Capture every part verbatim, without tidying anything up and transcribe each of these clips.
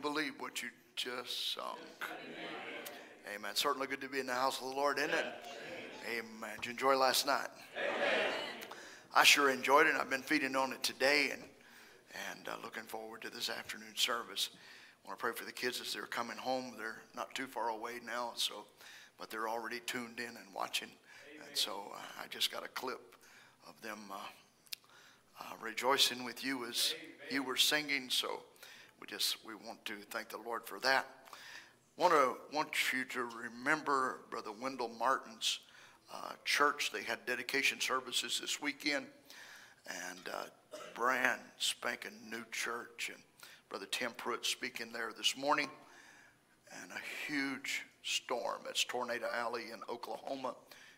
you believe what you just sung? Amen. Amen. Certainly good to be in the house of the Lord, isn't it? Amen. Amen. Did you enjoy last night? Amen. I sure enjoyed it. I've been feeding on it today and, and uh, looking forward to this afternoon service. I want to pray for the kids as they're coming home. They're not too far away now, so but they're already tuned in and watching. Amen. And so uh, I just got a clip of them uh, uh, rejoicing with you as Amen. You were singing. So we just we want to thank the Lord for that. Want to want you to remember Brother Wendell Martin's uh, church. They had dedication services this weekend, and uh, brand spanking new church. And Brother Tim Pruitt speaking there this morning, and a huge storm. It's Tornado Alley in Oklahoma,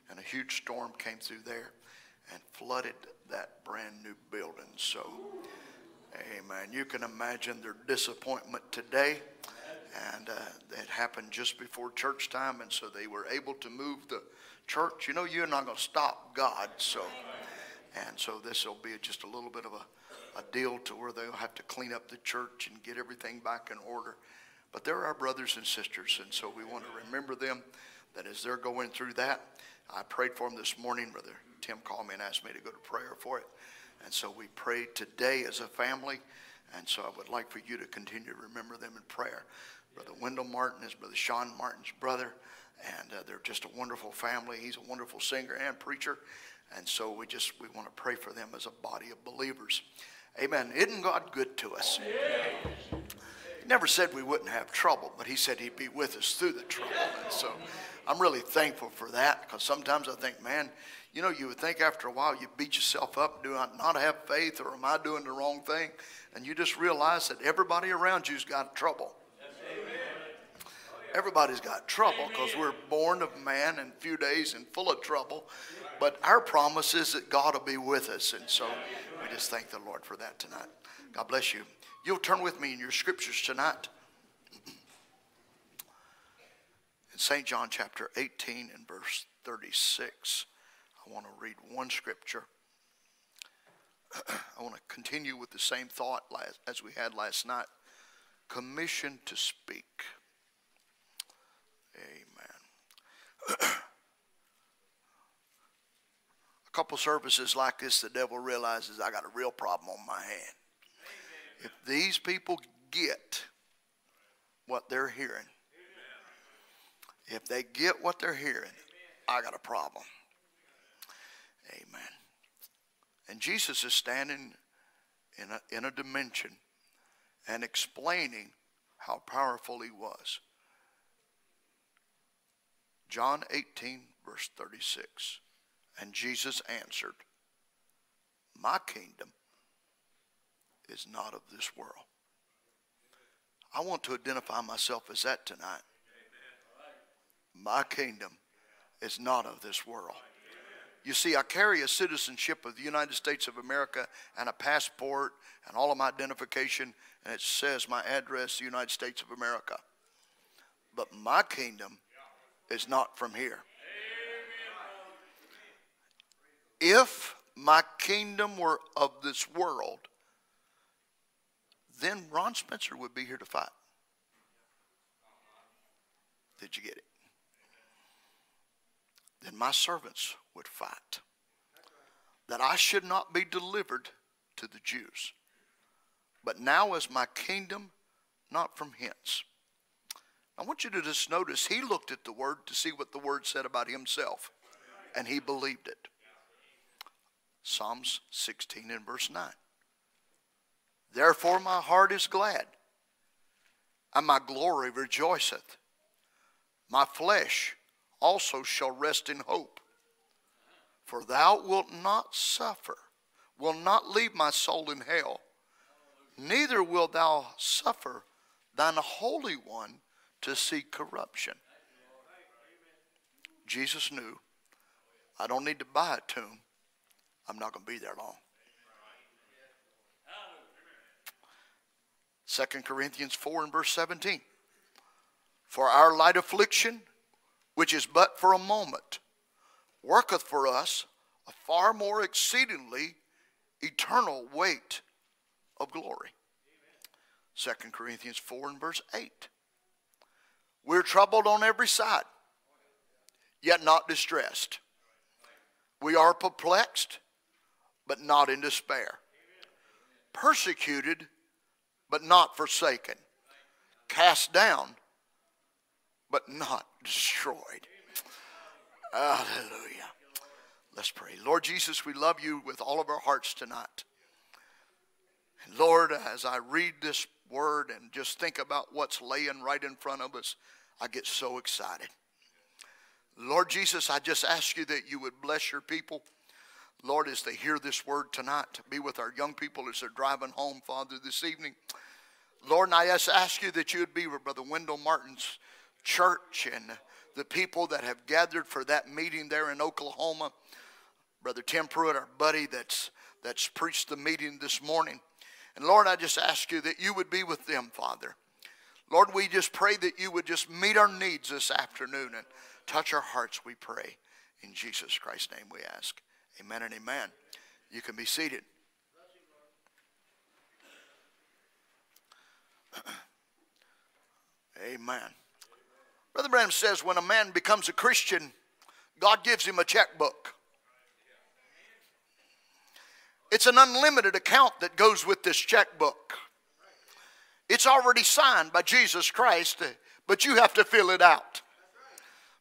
and a huge storm came through there and flooded that brand new building. So, amen. You can imagine their disappointment today, and uh, it happened just before church time, and so they were able to move the church. You know, you're not going to stop God, so, and so this will be just a little bit of a a deal to where they'll have to clean up the church and get everything back in order. But they're our brothers and sisters, and so we want to remember them, that as they're going through that, I prayed for them this morning. Brother Tim called me and asked me to go to prayer for it, and so we prayed today as a family, and so I would like for you to continue to remember them in prayer. Brother Wendell Martin is Brother Sean Martin's brother, and uh, they're just a wonderful family. He's a wonderful singer and preacher, and so we just we want to pray for them as a body of believers. Amen. Isn't God good to us? He never said we wouldn't have trouble, but he said he'd be with us through the trouble. And so I'm really thankful for that, because sometimes I think, man, you know, you would think after a while you beat yourself up. Do I not have faith, or am I doing the wrong thing? And you just realize that everybody around you's got trouble. Everybody's got trouble, because we're born of man and few days and full of trouble. But our promise is that God will be with us. And so we just thank the Lord for that tonight. God bless you. You'll turn with me in your scriptures tonight. In Saint John chapter eighteen and verse thirty-six, I want to read one scripture. I want to continue with the same thought as we had last night. Commission to speak. Amen. A couple services like this, the devil realizes I got a real problem on my hand. Amen. If these people get what they're hearing, Amen. If they get what they're hearing, Amen. I got a problem. Amen. And Jesus is standing in a, in a dimension and explaining how powerful he was. John eighteen, verse thirty-six, and Jesus answered, my kingdom is not of this world. I want to identify myself as that tonight. My kingdom is not of this world. You see, I carry a citizenship of the United States of America and a passport and all of my identification, and it says my address, the United States of America. But my kingdom is not from here. If my kingdom were of this world, then Ron Spencer would be here to fight. Did you get it? Then my servants would fight, that I should not be delivered to the Jews. But now is my kingdom not from hence. I want you to just notice he looked at the word to see what the word said about himself, and he believed it. Psalms sixteen and verse nine. Therefore my heart is glad, and my glory rejoiceth. My flesh also shall rest in hope. For thou wilt not suffer, will not leave my soul in hell, neither wilt thou suffer thine Holy One to see corruption. Jesus knew, I don't need to buy a tomb. I'm not going to be there long. Second Corinthians four and verse seventeen. For our light affliction, which is but for a moment, worketh for us a far more exceedingly eternal weight of glory. Second Corinthians four and verse eight. We're troubled on every side, yet not distressed. We are perplexed, but not in despair. Persecuted, but not forsaken. Cast down, but not destroyed. Hallelujah. Let's pray. Lord Jesus, we love you with all of our hearts tonight. And Lord, as I read this word and just think about what's laying right in front of us, I get so excited. Lord Jesus, I just ask you that you would bless your people. Lord, as they hear this word tonight, to be with our young people as they're driving home, Father, this evening. Lord, and I just ask you that you would be with Brother Wendell Martin's church and the people that have gathered for that meeting there in Oklahoma. Brother Tim Pruitt, our buddy that's, that's preached the meeting this morning. And Lord, I just ask you that you would be with them, Father. Lord, we just pray that you would just meet our needs this afternoon and touch our hearts, we pray. In Jesus Christ's name we ask. Amen and amen. You can be seated. Amen. Brother Branham says when a man becomes a Christian, God gives him a checkbook. It's an unlimited account that goes with this checkbook. It's already signed by Jesus Christ, but you have to fill it out.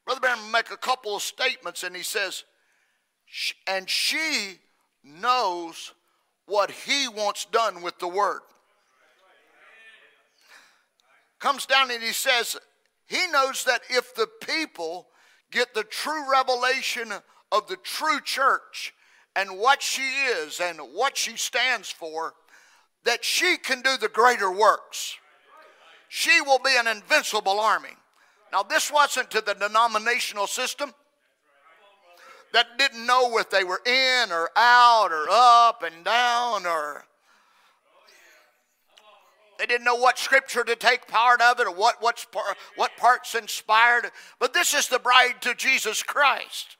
Brother Branham makes a couple of statements, and he says, and she knows what he wants done with the word. Comes down and he says, he knows that if the people get the true revelation of the true church and what she is and what she stands for, that she can do the greater works. She will be an invincible army. Now, this wasn't to the denominational system that didn't know if they were in or out or up and down, or they didn't know what scripture to take part of it or what, what's par, what parts inspired. But this is the bride to Jesus Christ.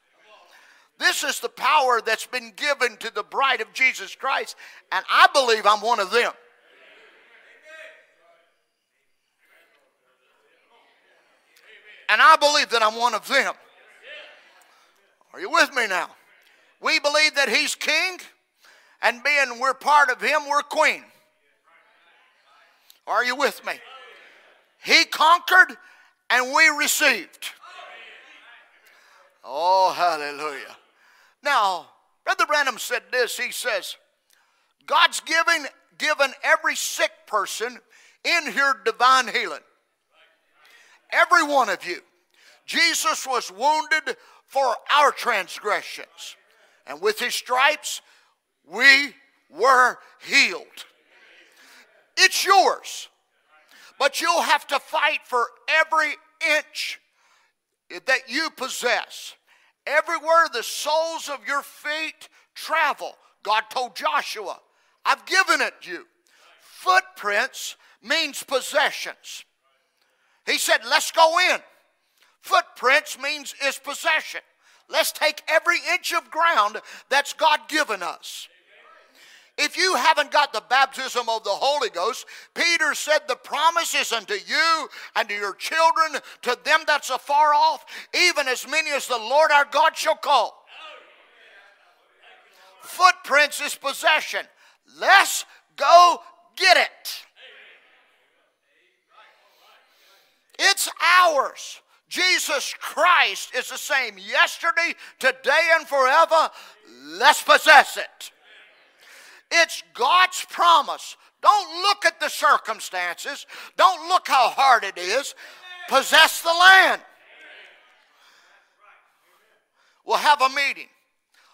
This is the power that's been given to the bride of Jesus Christ, and I believe I'm one of them. And I believe that I'm one of them. Are you with me now? We believe that he's king, and being we're part of him, we're queen. Are you with me? He conquered and we received. Oh, hallelujah. Now, Brother Branham said this. He says, God's given, given every sick person in here divine healing. Every one of you. Jesus was wounded for our transgressions, and with his stripes we were healed. It's yours, but you'll have to fight for every inch that you possess. Everywhere the soles of your feet travel, God told Joshua, I've given it you. Footprints means possessions. He said, let's go in. Footprints means is possession. Let's take every inch of ground that's God given us. If you haven't got the baptism of the Holy Ghost, Peter said the promise is unto you and to your children, to them that's afar off, even as many as the Lord our God shall call. Footprints is possession. Let's go get it. It's ours. Jesus Christ is the same yesterday, today, and forever. Let's possess it. It's God's promise. Don't look at the circumstances. Don't look how hard it is. Possess the land. We'll have a meeting.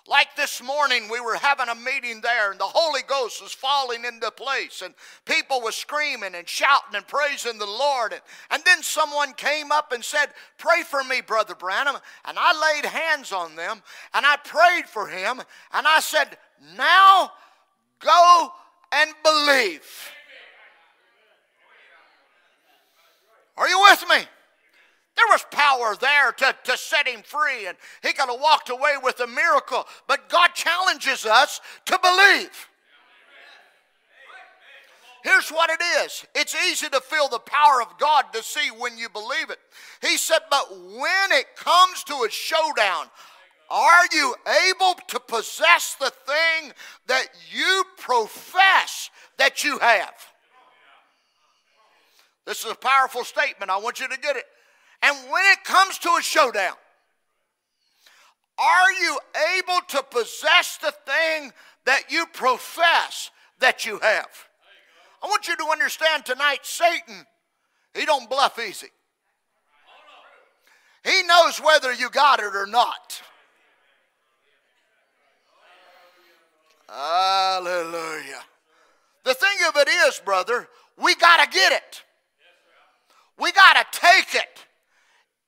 Like this morning, we were having a meeting there, and the Holy Ghost was falling into place, and people were screaming and shouting and praising the Lord. And, and then someone came up and said, pray for me, Brother Branham. And I laid hands on them, and I prayed for him, and I said, now go and believe. Are you with me? There was power there to, to set him free, and he could have walked away with a miracle. But God challenges us to believe. Here's Here's what it is. It's easy to feel the power of God to see when you believe it. He said, but when it comes to a showdown, are you able to possess the thing that you profess that you have? This is a powerful statement. I want you to get it. And when it comes to a showdown, are you able to possess the thing that you profess that you have? I want you to understand tonight, Satan, he don't bluff easy. He knows whether you got it or not. Hallelujah. The thing of it is, brother, we got to get it. We got to take it.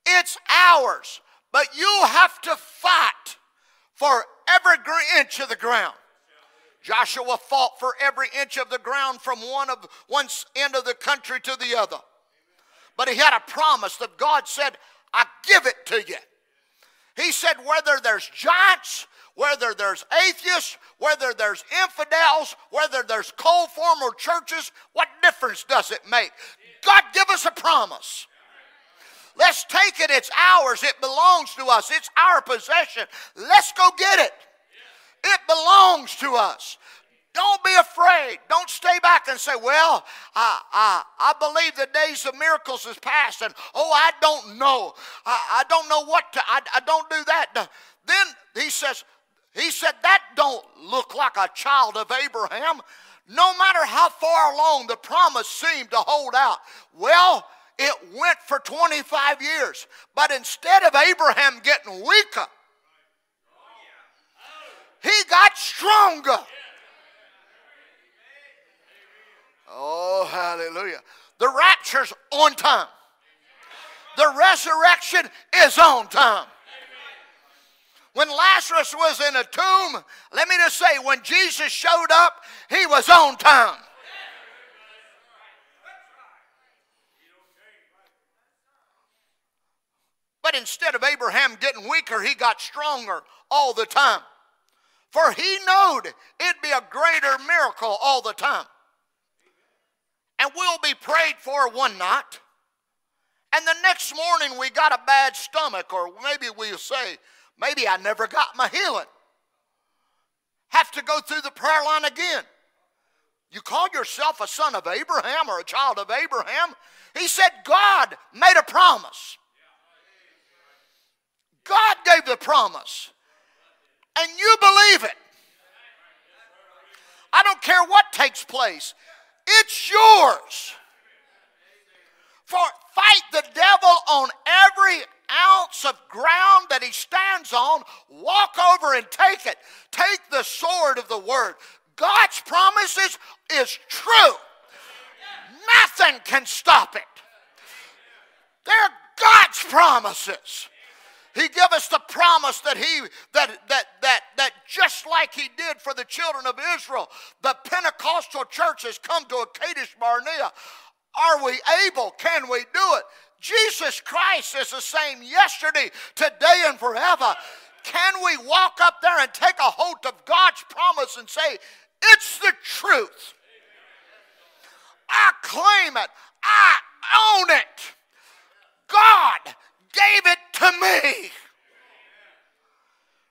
It's ours. But you have to fight for every inch of the ground. Joshua fought for every inch of the ground from one, of, one end of the country to the other. But he had a promise that God said, I give it to you. He said, whether there's giants, whether there's atheists, whether there's infidels, whether there's cold former churches, what difference does it make? God, give us a promise. Let's take it. It's ours. It belongs to us. It's our possession. Let's go get it. It belongs to us. Don't be afraid. Don't stay back and say, well, I, I, I believe the days of miracles is past, and oh, I don't know. I, I don't know what to, I, I don't do that. Then he says, he said, that don't look like a child of Abraham. No matter how far along the promise seemed to hold out, well, it went for twenty-five years. But instead of Abraham getting weaker, he got stronger. Oh, hallelujah. The rapture's on time. The resurrection is on time. When Lazarus was in a tomb, let me just say, when Jesus showed up, he was on time. But instead of Abraham getting weaker, he got stronger all the time. For he knowed it'd be a greater miracle all the time. And we'll be prayed for one night. And the next morning we got a bad stomach, or maybe we'll say, maybe I never got my healing. Have to go through the prayer line again. You call yourself a son of Abraham or a child of Abraham? He said God made a promise. God gave the promise. And you believe it. I don't care what takes place. It's yours. For fight the devil on every ounce of ground that he stands on. Walk over and take it. Take the sword of the word. God's promises is true. Nothing can stop it. They're God's promises. He gave us the promise that he that that that that just like he did for the children of Israel, the Pentecostal church has come to a Kadesh Barnea. Are we able? Can we do it? Jesus Christ is the same yesterday, today, and forever. Can we walk up there and take a hold of God's promise and say, it's the truth. I claim it. I own it. God gave it to me.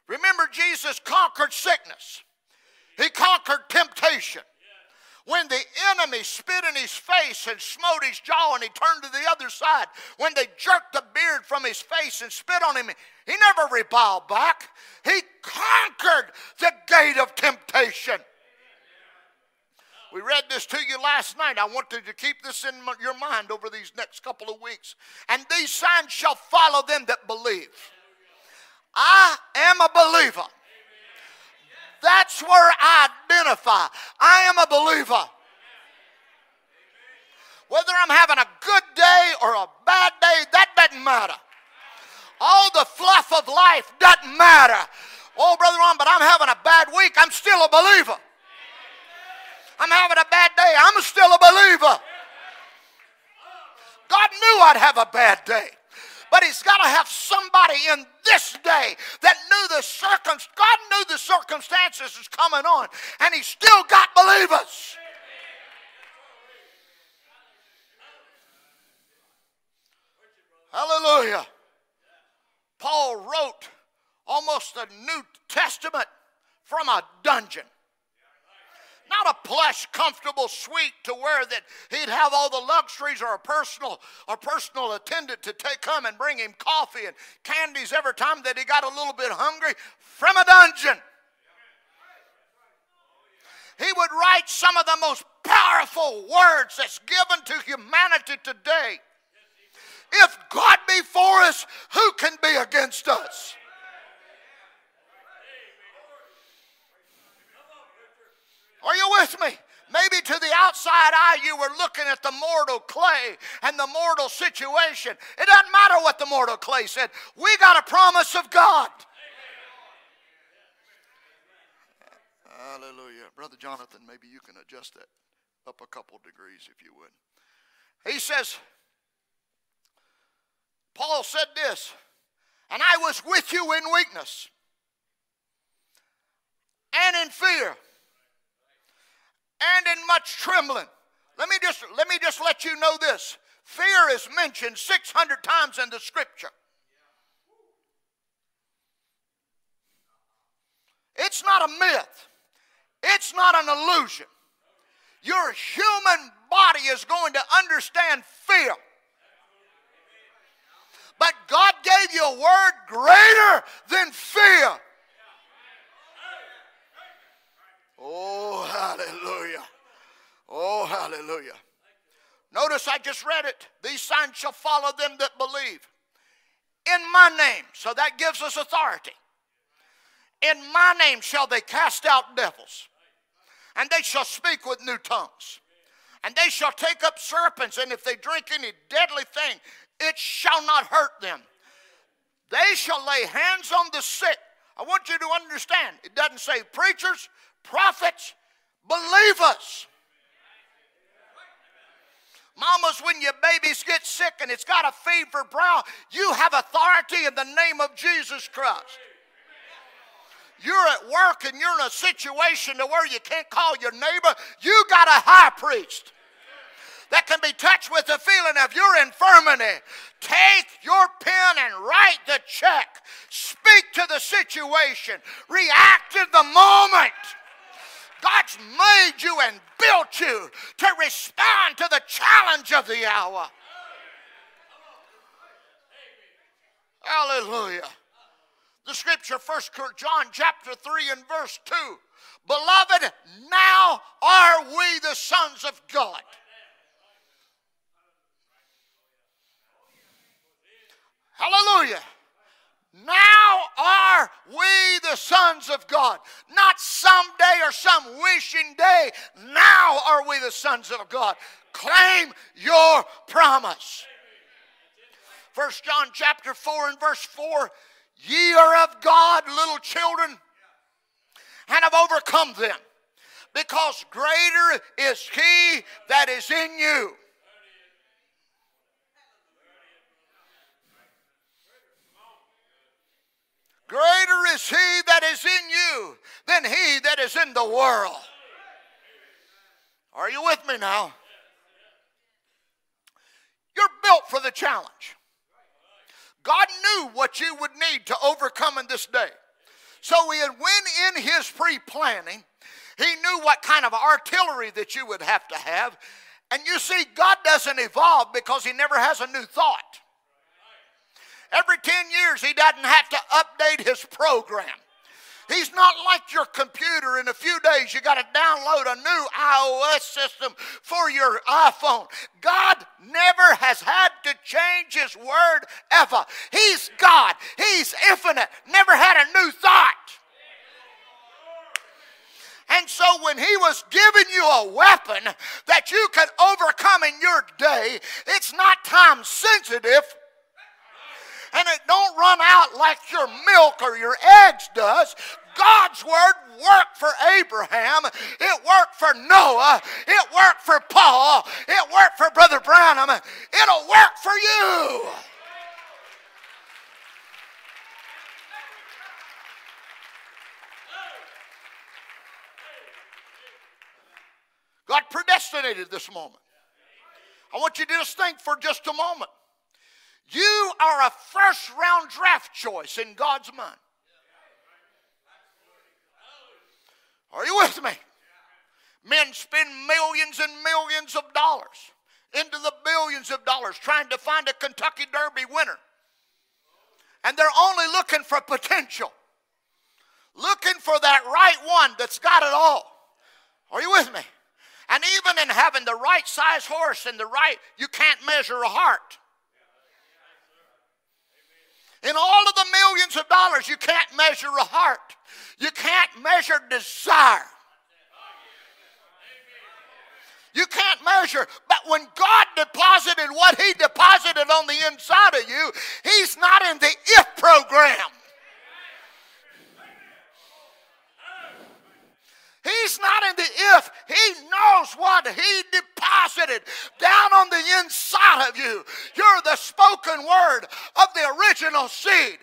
Remember, Jesus conquered sickness. He conquered temptation. When the enemy spit in his face and smote his jaw and he turned to the other side, when they jerked the beard from his face and spit on him, he never reviled back. He conquered the gate of temptation. We read this to you last night. I want you to keep this in your mind over these next couple of weeks. And these signs shall follow them that believe. I am a believer. That's where I identify. I am a believer. Whether I'm having a good day or a bad day, that doesn't matter. All the fluff of life doesn't matter. Oh, Brother Ron, but I'm having a bad week. I'm still a believer. I'm having a bad day. I'm still a believer. God knew I'd have a bad day. But he's got to have somebody in this day that knew the circumstances. God knew the circumstances is coming on. And he's still got believers. Hallelujah. Paul wrote almost the New Testament from a dungeon. Not a plush, comfortable suite to where that he'd have all the luxuries or a personal, a personal attendant to take come and bring him coffee and candies every time that he got a little bit hungry, from a dungeon. He would write some of the most powerful words that's given to humanity today. If God be for us, who can be against us? Are you with me? Maybe to the outside eye you were looking at the mortal clay and the mortal situation. It doesn't matter what the mortal clay said. We got a promise of God. Amen. Hallelujah. Brother Jonathan, maybe you can adjust that up a couple degrees if you would. He says, Paul said this, and I was with you in weakness and in fear, and in much trembling. Let me just let me just let you know this. Fear is mentioned six hundred times in the scripture. It's not a myth. It's not an illusion. Your human body is going to understand fear. But God gave you a word greater than fear. Oh, hallelujah. Oh, hallelujah. Notice I just read it. These signs shall follow them that believe. In my name, so that gives us authority. In my name shall they cast out devils, and they shall speak with new tongues, and they shall take up serpents, and if they drink any deadly thing, it shall not hurt them. They shall lay hands on the sick. I want you to understand, it doesn't say preachers, prophets, believers. Mamas, when your babies get sick and it's got a fever brow, you have authority in the name of Jesus Christ. You're at work and you're in a situation to where you can't call your neighbor. You got a high priest that can be touched with the feeling of your infirmity. Take your pen and write the check. Speak to the situation. React to the moment. God's made you and built you to respond to the challenge of the hour. Hallelujah. The scripture, First John chapter three and verse two. Beloved, now are we the sons of God. Hallelujah. Now are we the sons of God. Not someday or some wishing day. Now are we the sons of God. Claim your promise. First John chapter four and verse four. Ye are of God, little children, and have overcome them, because greater is he that is in you. Greater is he that is in you than he that is in the world. Are you with me now? You're built for the challenge. God knew what you would need to overcome in this day. So when in his pre-planning, he knew what kind of artillery that you would have to have. And you see, God doesn't evolve because he never has a new thought. Every ten years, he doesn't have to update his program. He's not like your computer. In a few days, you got to download a new iOS system for your iPhone. God never has had to change his word ever. He's God. He's infinite. Never had a new thought. And so when he was giving you a weapon that you could overcome in your day, it's not time sensitive. And it don't run out like your milk or your eggs does. God's word worked for Abraham. It worked for Noah. It worked for Paul. It worked for Brother Branham. It'll work for you. God predestinated this moment. I want you to just think for just a moment. You are a first round draft choice in God's mind. Are you with me? Men spend millions and millions of dollars, into the billions of dollars, trying to find a Kentucky Derby winner. And they're only looking for potential. Looking for that right one that's got it all. Are you with me? And even in having the right size horse and the right, you can't measure a heart. In all of the millions of dollars, you can't measure a heart. You can't measure desire. You can't measure. But when God deposited what he deposited on the inside of you, he's not in the if program. He's not in the if. He knows what he deposited down on the inside of you. You're the spoken word of the original seed.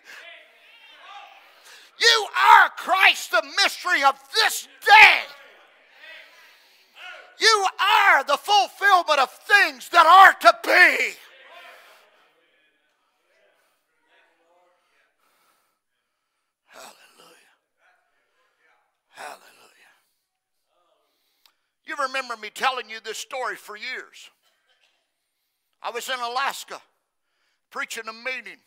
You are Christ, the mystery of this day. You are the fulfillment of things that are to be. Hallelujah. Hallelujah. You remember me telling you this story for years. I was in Alaska preaching a meeting.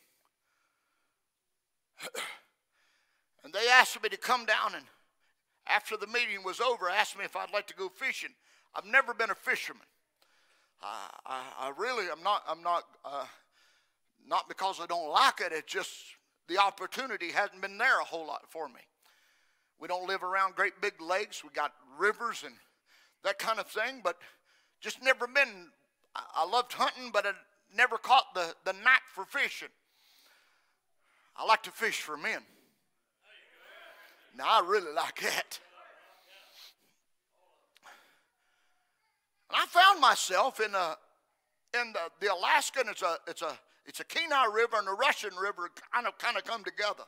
And they asked me to come down, and after the meeting was over, asked me if I'd like to go fishing. I've never been a fisherman. I, I, I really am not, I'm not, uh, not because I don't like it, it's just the opportunity hasn't been there a whole lot for me. We don't live around great big lakes. We got rivers and that kind of thing, but just never been. I, I loved hunting, but I never caught the, the knack for fishing. I like to fish for men. Now, I really like that. And I found myself in a in the, the Alaskan, it's a it's a it's a Kenai River and a Russian River kind of kind of come together.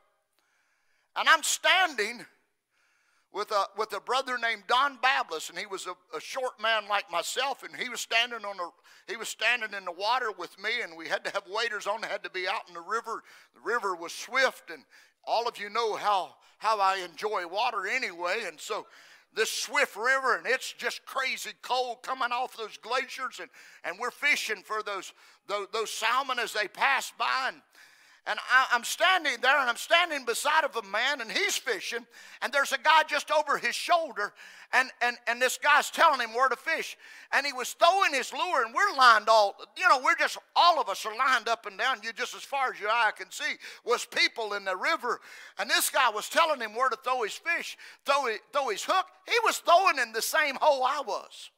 And I'm standing with a with a brother named Don Bablis, and he was a, a short man like myself, and he was standing on a he was standing in the water with me, and we had to have waders on, had to be out in the river. The river was swift, and all of you know how how I enjoy water anyway, and so this swift river, and it's just crazy cold coming off those glaciers, and, and we're fishing for those, those, those salmon as they pass by, and, and I, I'm standing there, and I'm standing beside of a man, and he's fishing, and there's a guy just over his shoulder, and, and, and this guy's telling him where to fish, and he was throwing his lure, and we're lined all, you know, we're just, all of us are lined up and down, you just as far as your eye can see, was people in the river, and this guy was telling him where to throw his fish, throw, throw his hook. He was throwing in the same hole I was.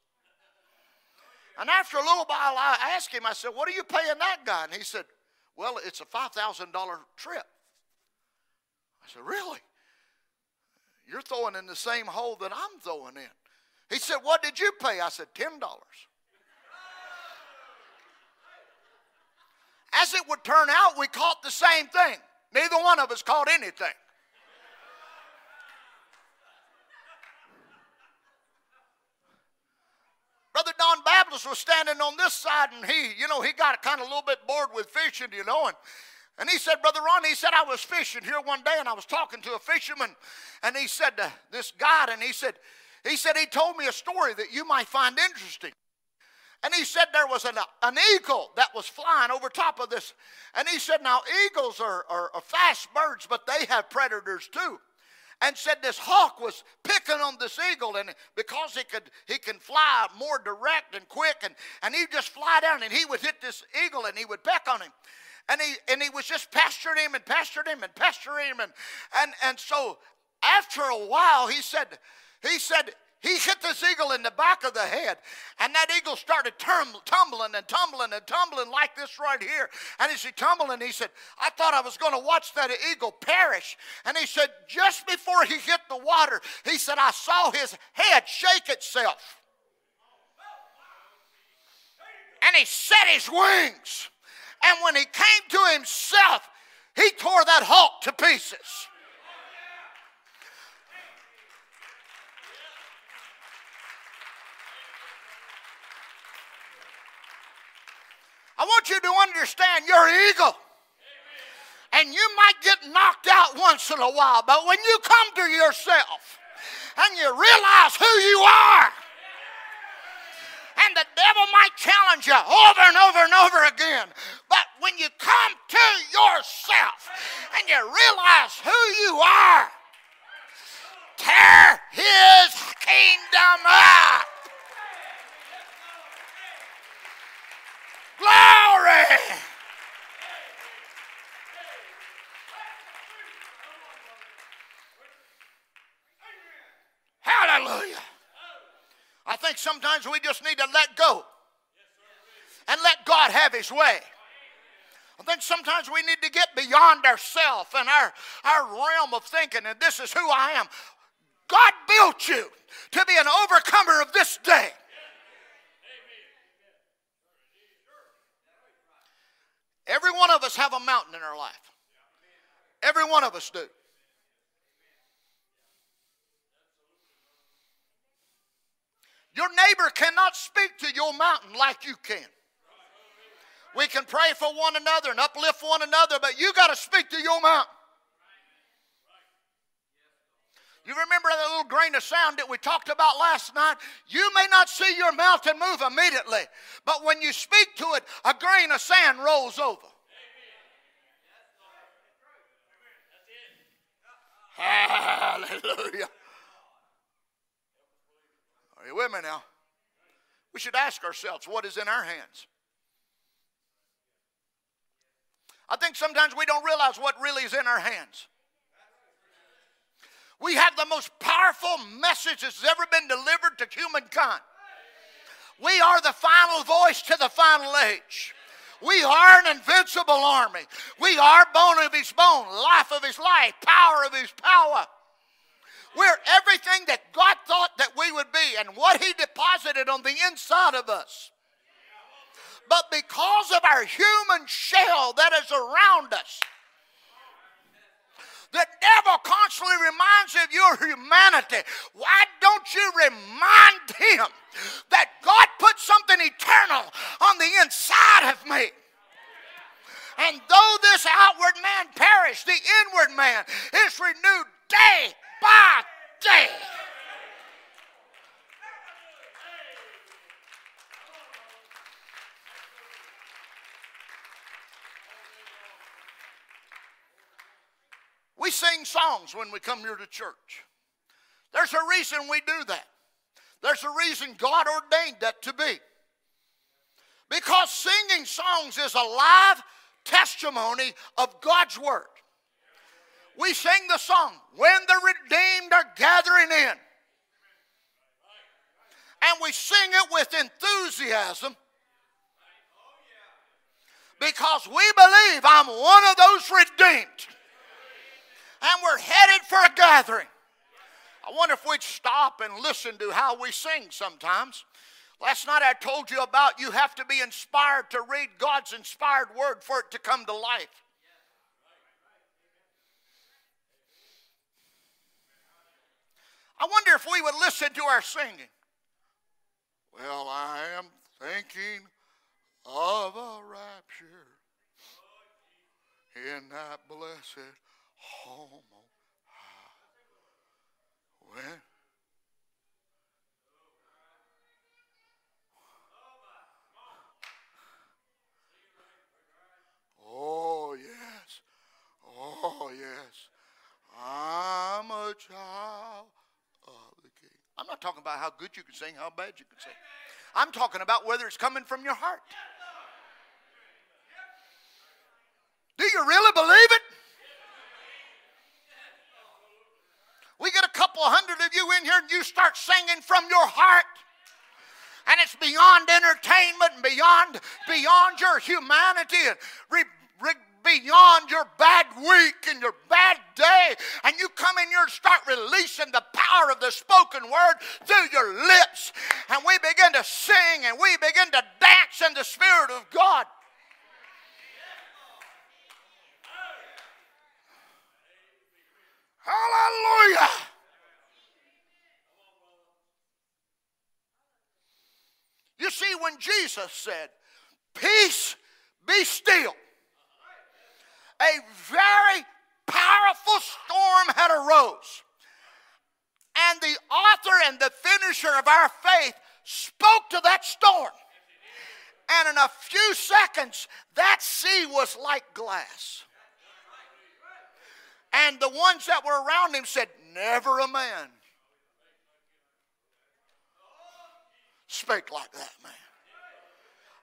And after a little while, I asked him, I said, what are you paying that guy? And he said, well, it's a five thousand dollar trip. I said, really? You're throwing in the same hole that I'm throwing in. He said, what did you pay? I said, ten dollars. As it would turn out, we caught the same thing. Neither one of us caught anything. Brother Don Bablis was standing on this side, and he, you know, he got kind of a little bit bored with fishing, you know, and, and he said, Brother Ron, he said, I was fishing here one day, and I was talking to a fisherman, and he said to this guide, and he said, he said, he told me a story that you might find interesting. And he said there was an, an eagle that was flying over top of this, and he said, now eagles are, are, are fast birds, but they have predators too. And said this hawk was picking on this eagle, and because he could he can fly more direct and quick, and, and he'd just fly down, and he would hit this eagle, and he would peck on him. And he and he was just pestering him and pestering him and pestering him. And and, and so after a while, he said, he said, he hit this eagle in the back of the head, and that eagle started tumbling and tumbling and tumbling like this right here. And as he tumbled, and he said, I thought I was going to watch that eagle perish. And he said, just before he hit the water, he said, I saw his head shake itself. And he set his wings. And when he came to himself, he tore that hawk to pieces. I I want you to understand you're an eagle. Amen. And you might get knocked out once in a while, but when you come to yourself and you realize who you are, and the devil might challenge you over and over and over again, but when you come to yourself and you realize who you are, tear his kingdom up. Glory! Hallelujah! I think sometimes we just need to let go and let God have his way. I think sometimes we need to get beyond ourselves and our, our realm of thinking, and this is who I am. God built you to be an overcomer of this day. Every one of us have a mountain in our life. Every one of us do. Your neighbor cannot speak to your mountain like you can. We can pray for one another and uplift one another, but you got to speak to your mountain. You remember that little grain of sound that we talked about last night? You may not see your mountain move immediately, but when you speak to it, a grain of sand rolls over. Amen. Hallelujah. Are you with me now? We should ask ourselves, what is in our hands? I think sometimes we don't realize what really is in our hands. We have the most powerful message that's ever been delivered to humankind. We are the final voice to the final age. We are an invincible army. We are bone of his bone, life of his life, power of his power. We're everything that God thought that we would be and what he deposited on the inside of us. But because of our human shell that is around us, the devil constantly reminds you of your humanity. Why don't you remind him that God put something eternal on the inside of me? And though this outward man perish, the inward man is renewed day by day. We sing songs when we come here to church. There's a reason we do that. There's a reason God ordained that to be. Because singing songs is a live testimony of God's word. We sing the song, "When the redeemed are gathering in." And we sing it with enthusiasm because we believe I'm one of those redeemed. And we're headed for a gathering. I wonder if we'd stop and listen to how we sing sometimes. Last night I told you about you have to be inspired to read God's inspired word for it to come to life. I wonder if we would listen to our singing. Well, I am thinking of a rapture in that blessed home on high. When? Oh yes, oh yes, I'm a child of the King. I'm not talking about how good you can sing, how bad you can sing. I'm talking about whether it's coming from your heart. Do you really believe it? We get a couple hundred of you in here and you start singing from your heart. And it's beyond entertainment and beyond, beyond your humanity and re, re, beyond your bad week and your bad day. And you come in here and start releasing the power of the spoken word through your lips. And we begin to sing and we begin to dance in the Spirit of God. Hallelujah! You see, when Jesus said, "Peace Be still. A very powerful storm had arose. And the author and the finisher of our faith spoke to that storm. And in a few seconds, that sea was like glass. And the ones that were around him said, never a man spake like that man.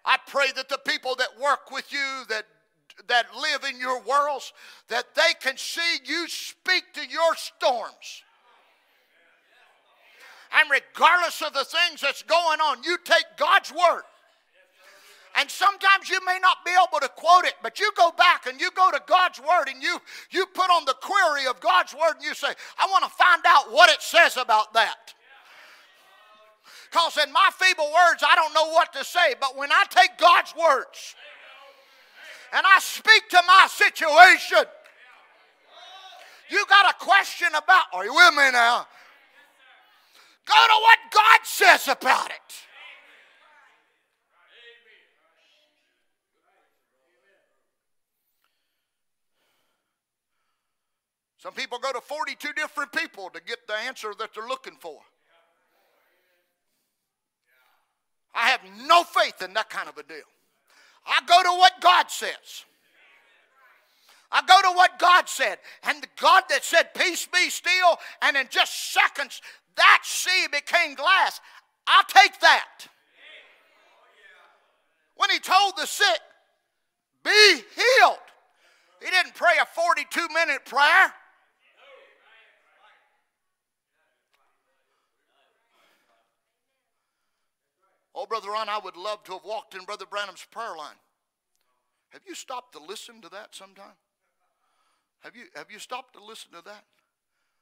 I pray that the people that work with you, that that live in your worlds, that they can see you speak to your storms. And regardless of the things that's going on, you take God's word. And sometimes you may not be able to quote it, but you go back and you go to God's word and you, you put on the query of God's word and you say, I want to find out what it says about that. Because in my feeble words, I don't know what to say, but when I take God's words and I speak to my situation, you got a question about, are you with me now? Go to what God says about it. Some people go to forty-two different people to get the answer that they're looking for. I have no faith in that kind of a deal. I go to what God says. I go to what God said. And the God that said, peace be still, and in just seconds, that sea became glass. I'll take that. When he told the sick, be healed, he didn't pray a forty-two minute prayer. Oh, Brother Ron, I would love to have walked in Brother Branham's prayer line. Have you stopped to listen to that sometime? Have you, have you stopped to listen to that?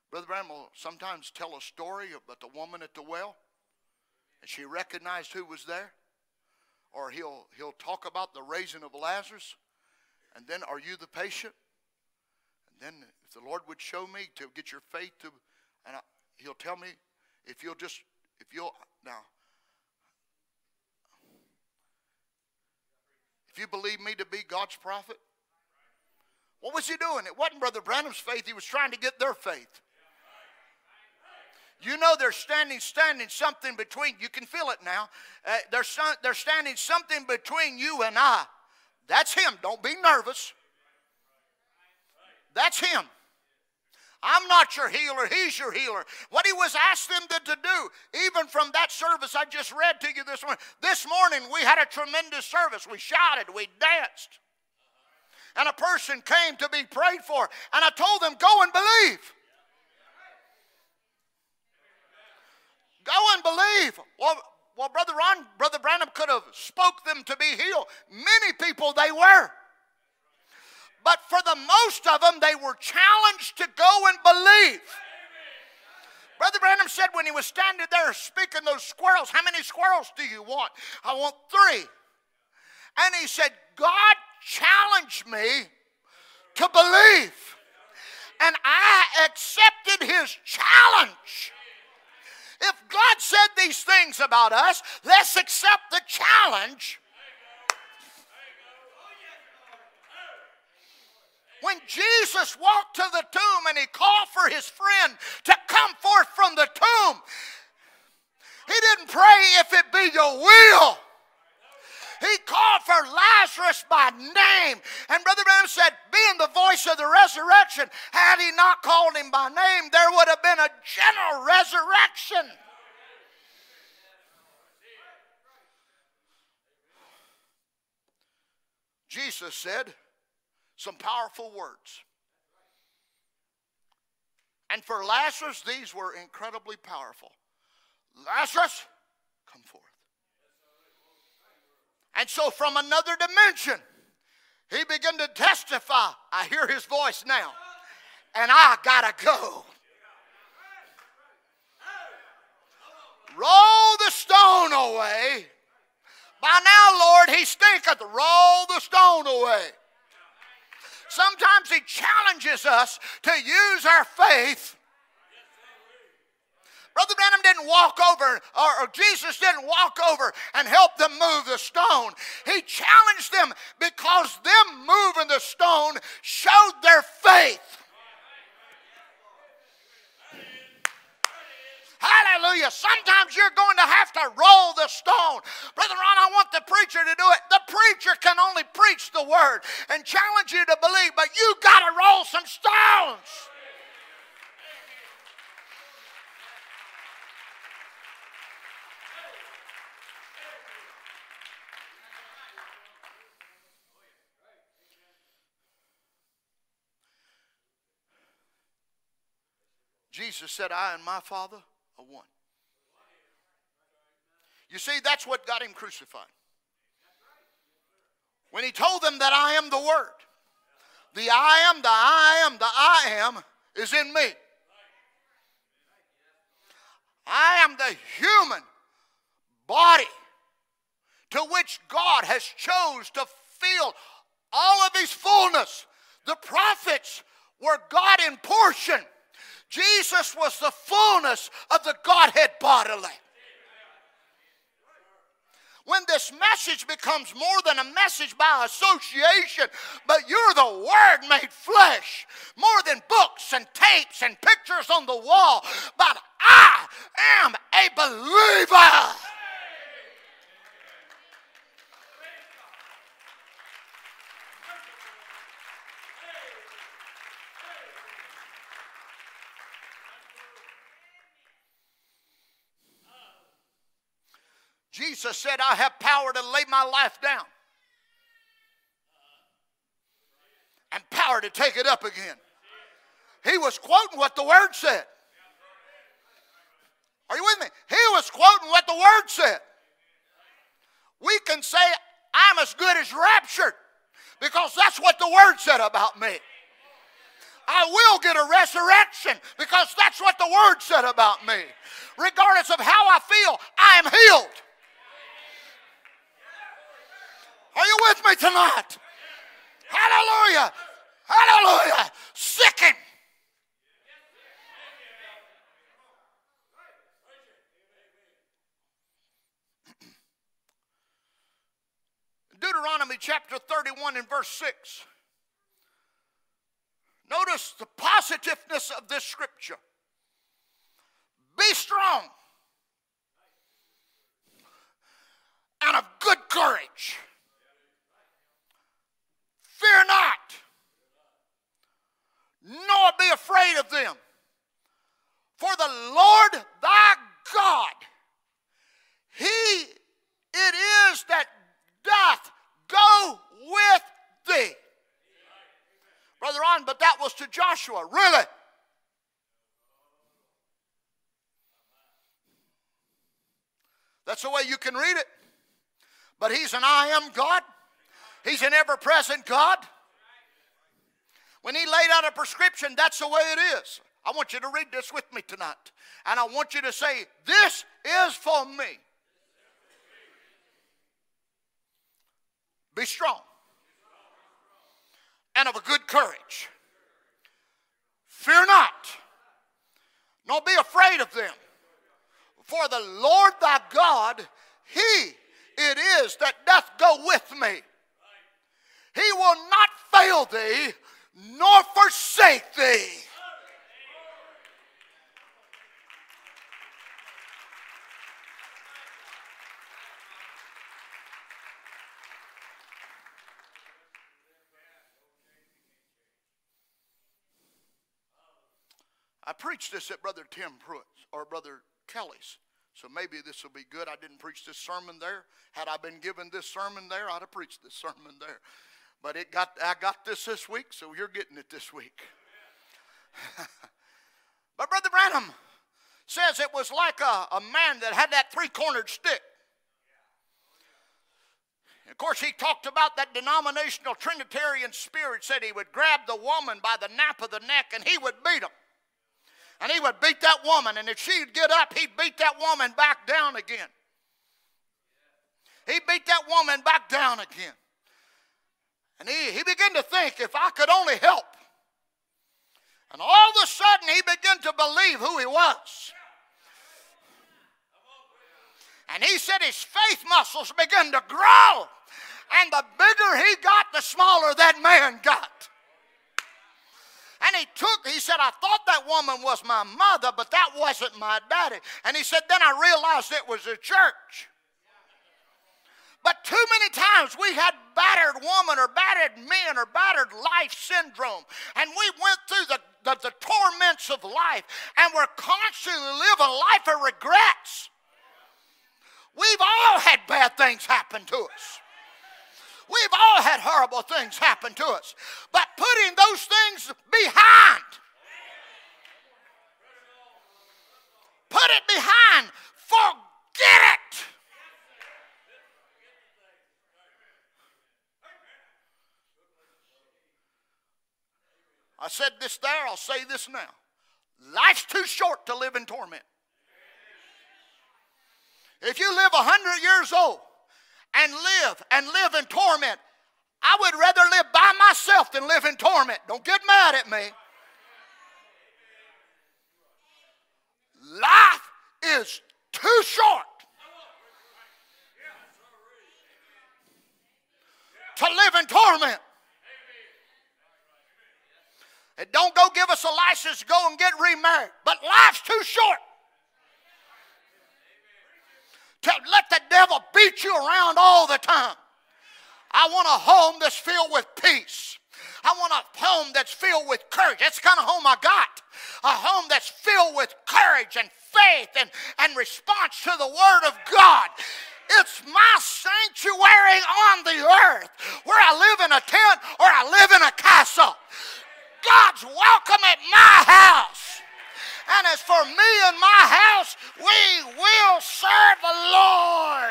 Brother Branham will sometimes tell a story about the woman at the well, and she recognized who was there. Or he'll, he'll talk about the raising of Lazarus, and then, are you the patient? And then, if the Lord would show me to get your faith to, and I, he'll tell me, if you'll just, if you'll, now, if you believe me to be God's prophet. What was he doing? It wasn't Brother Branham's faith. He was trying to get their faith. You know they're standing, standing something between. You can feel it now. Uh, they're, they're standing something between you and I. That's him. Don't be nervous. That's him. I'm not your healer. He's your healer. What he was asked them to, to do, even from that service I just read to you this morning. This morning we had a tremendous service. We shouted. We danced. And a person came to be prayed for. And I told them, go and believe. Go and believe. Well, well Brother Ron, Brother Branham could have spoke them to be healed. Many people they were. But for the most of them, they were challenged to go and believe. Brother Branham said when he was standing there speaking those squirrels, how many squirrels do you want? I want three. And he said, God challenged me to believe. And I accepted his challenge. If God said these things about us, let's accept the challenge. When Jesus walked to the tomb and he called for his friend to come forth from the tomb, he didn't pray, if it be your will. He called for Lazarus by name. And Brother Branham said, being the voice of the resurrection, had he not called him by name, there would have been a general resurrection. Jesus said some powerful words. And for Lazarus, these were incredibly powerful. Lazarus, come forth. And so from another dimension, he began to testify. I hear his voice now. And I gotta go. Roll the stone away. By now, Lord, he stinketh. Roll the stone away. Sometimes he challenges us to use our faith. Brother Branham didn't walk over, or, or Jesus didn't walk over and help them move the stone. He challenged them because them moving the stone showed their faith. Hallelujah. Sometimes you're going to have to roll the stone. Brother Ron, I want the preacher to do it. The preacher can only preach the word and challenge you to believe, but you got to roll some stones. Jesus said, I and my Father are one. You see, that's what got him crucified. When he told them that I am the Word, the I am, the I am, the I am is in me. I am the human body to which God has chose to fill all of his fullness. The prophets were God in portion. Jesus was the fullness of the Godhead bodily. When this message becomes more than a message by association, but you're the Word made flesh, more than books and tapes and pictures on the wall, but I am a believer. Jesus said, I have power to lay my life down and power to take it up again. He was quoting what the Word said. Are you with me? He was quoting what the Word said. We can say, I'm as good as raptured because that's what the Word said about me. I will get a resurrection because that's what the Word said about me. Regardless of how I feel, I am healed. Are you with me tonight? Hallelujah. Hallelujah. Sicken. Deuteronomy chapter thirty-one and verse six. Notice the positiveness of this scripture. Be strong and of good courage. Fear not, nor be afraid of them. For the Lord thy God, he it is that doth go with thee. Brother Ron, but that was to Joshua, really? That's the way you can read it. But he's an I am God. He's an ever-present God. When he laid out a prescription, that's the way it is. I want you to read this with me tonight. And I want you to say, this is for me. Be strong and of a good courage. Fear not, nor be afraid of them. For the Lord thy God, he it is that doth go with me. He will not fail thee, nor forsake thee. I preached this at Brother Tim Pruitt's or Brother Kelly's, so maybe this will be good. I didn't preach this sermon there. Had I been given this sermon there, I'd have preached this sermon there. But it got, I got this this week, so you're getting it this week. But Brother Branham says it was like a, a man that had that three-cornered stick. And of course, he talked about that denominational Trinitarian spirit, said he would grab the woman by the nape of the neck and he would beat him. And he would beat that woman, and if she'd get up, he'd beat that woman back down again. He'd beat that woman back down again. And he, he began to think, if I could only help. And all of a sudden, he began to believe who he was. And he said his faith muscles began to grow. And the bigger he got, the smaller that man got. And he took, he said, I thought that woman was my mother, but that wasn't my daddy. And he said, then I realized it was a church. But too many times we had battered women or battered men or battered life syndrome. And we went through the, the, the torments of life. And we're constantly living a life of regrets. We've all had bad things happen to us. We've all had horrible things happen to us. But putting those things behind. Put it behind. Forget it. I said this there, I'll say this now. Life's too short to live in torment. If you live one hundred years old, and live, and live in torment. I would rather live by myself than live in torment. Don't get mad at me. Life is too short to live in torment. And don't go give us a license to go and get remarried. But life's too short to let the devil beat you around all the time. I want a home that's filled with peace. I want a home that's filled with courage. That's the kind of home I got. A home that's filled with courage and faith and, and response to the word of God. It's my sanctuary on the earth, where I live in a tent or I live in a castle. God's welcome at my house. And as for me and my house, we will serve the Lord.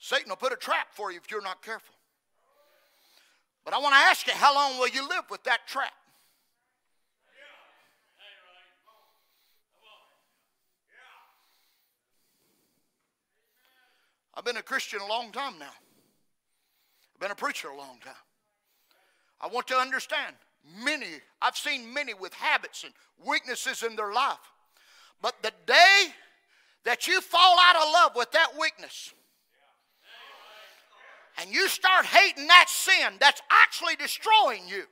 Satan will put a trap for you if you're not careful. But I want to ask you, how long will you live with that trap? I've been a Christian a long time now. I've been a preacher a long time. I want to understand many, I've seen many with habits and weaknesses in their life. But the day that you fall out of love with that weakness and you start hating that sin, that's actually destroying you.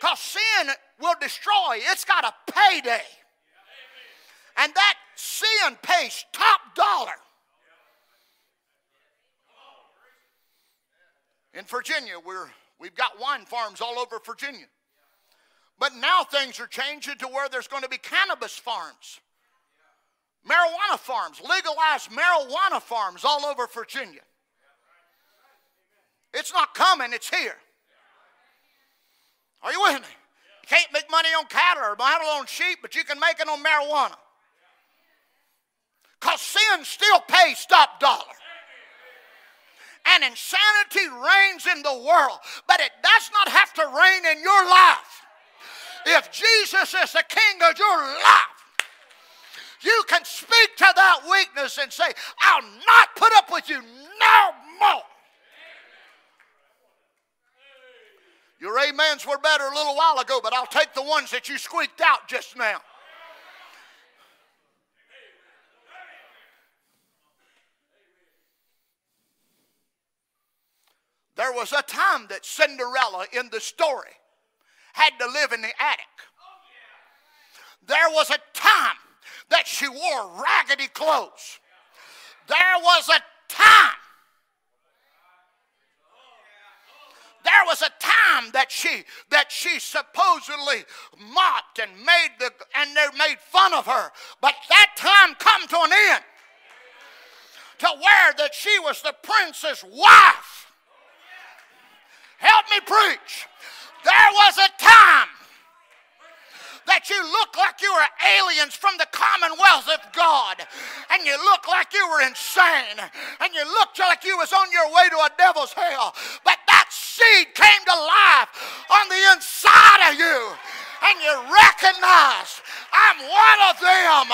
Because sin will destroy. It's got a payday. And that sin pays top dollar. In Virginia, we're, we've got wine farms all over Virginia. But now things are changing to where there's going to be cannabis farms, marijuana farms, legalized marijuana farms all over Virginia. It's not coming, it's here. Are you with me? You can't make money on cattle or cattle on sheep, but you can make it on marijuana. Because sin still pays top dollar. And insanity reigns in the world. But it does not have to reign in your life. If Jesus is the king of your life, you can speak to that weakness and say, I'll not put up with you no more. Your amens were better a little while ago, but I'll take the ones that you squeaked out just now. There was a time that Cinderella in the story had to live in the attic. There was a time that she wore raggedy clothes. There was a time. There was a time that she that she supposedly mocked and made the and they made fun of her. But that time come to an end, to where that she was the prince's wife. Help me preach. There was a time that you looked like you were aliens from the commonwealth of God. And you looked like you were insane. And you looked like you was on your way to a devil's hell. But that seed came to life on the inside of you. And you recognized, I'm one of them.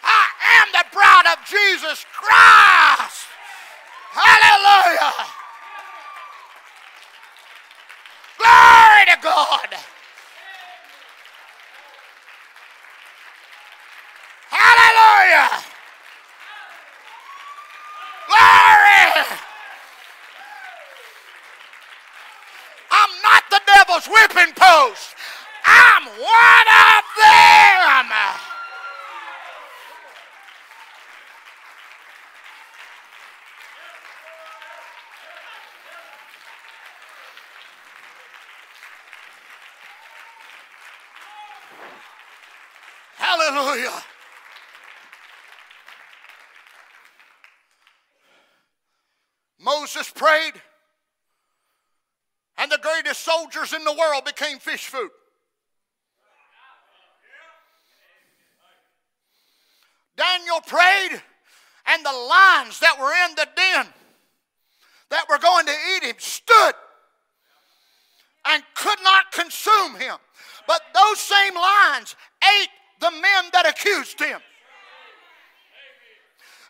I am the bride of Jesus Christ. Hallelujah. Glory to God. Hallelujah. Glory. I'm not the devil's whipping post. I'm one of them. Hallelujah. Moses prayed, and the greatest soldiers in the world became fish food. Daniel prayed, and the lions that were in the den that were going to eat him stood and could not consume him. But those same lions ate the men that accused him.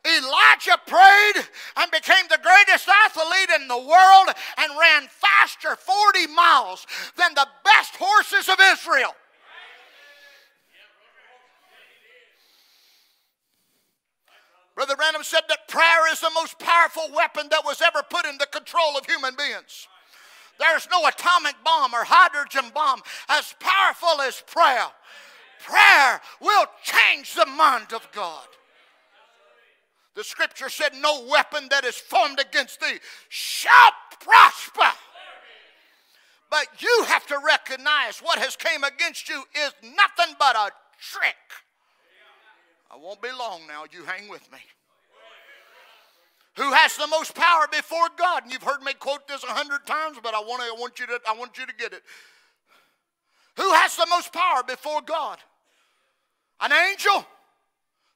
Elijah prayed and became the greatest athlete in the world and ran faster forty miles than the best horses of Israel. Brother Branham said that prayer is the most powerful weapon that was ever put in the control of human beings. There's no atomic bomb or hydrogen bomb as powerful as prayer. Prayer will change the mind of God. The scripture said, no weapon that is formed against thee shall prosper. But you have to recognize what has came against you is nothing but a trick. I won't be long now. You hang with me. Who has the most power before God? And you've heard me quote this a hundred times, but I want to, I want you to, I want you to get it. Who has the most power before God? An angel?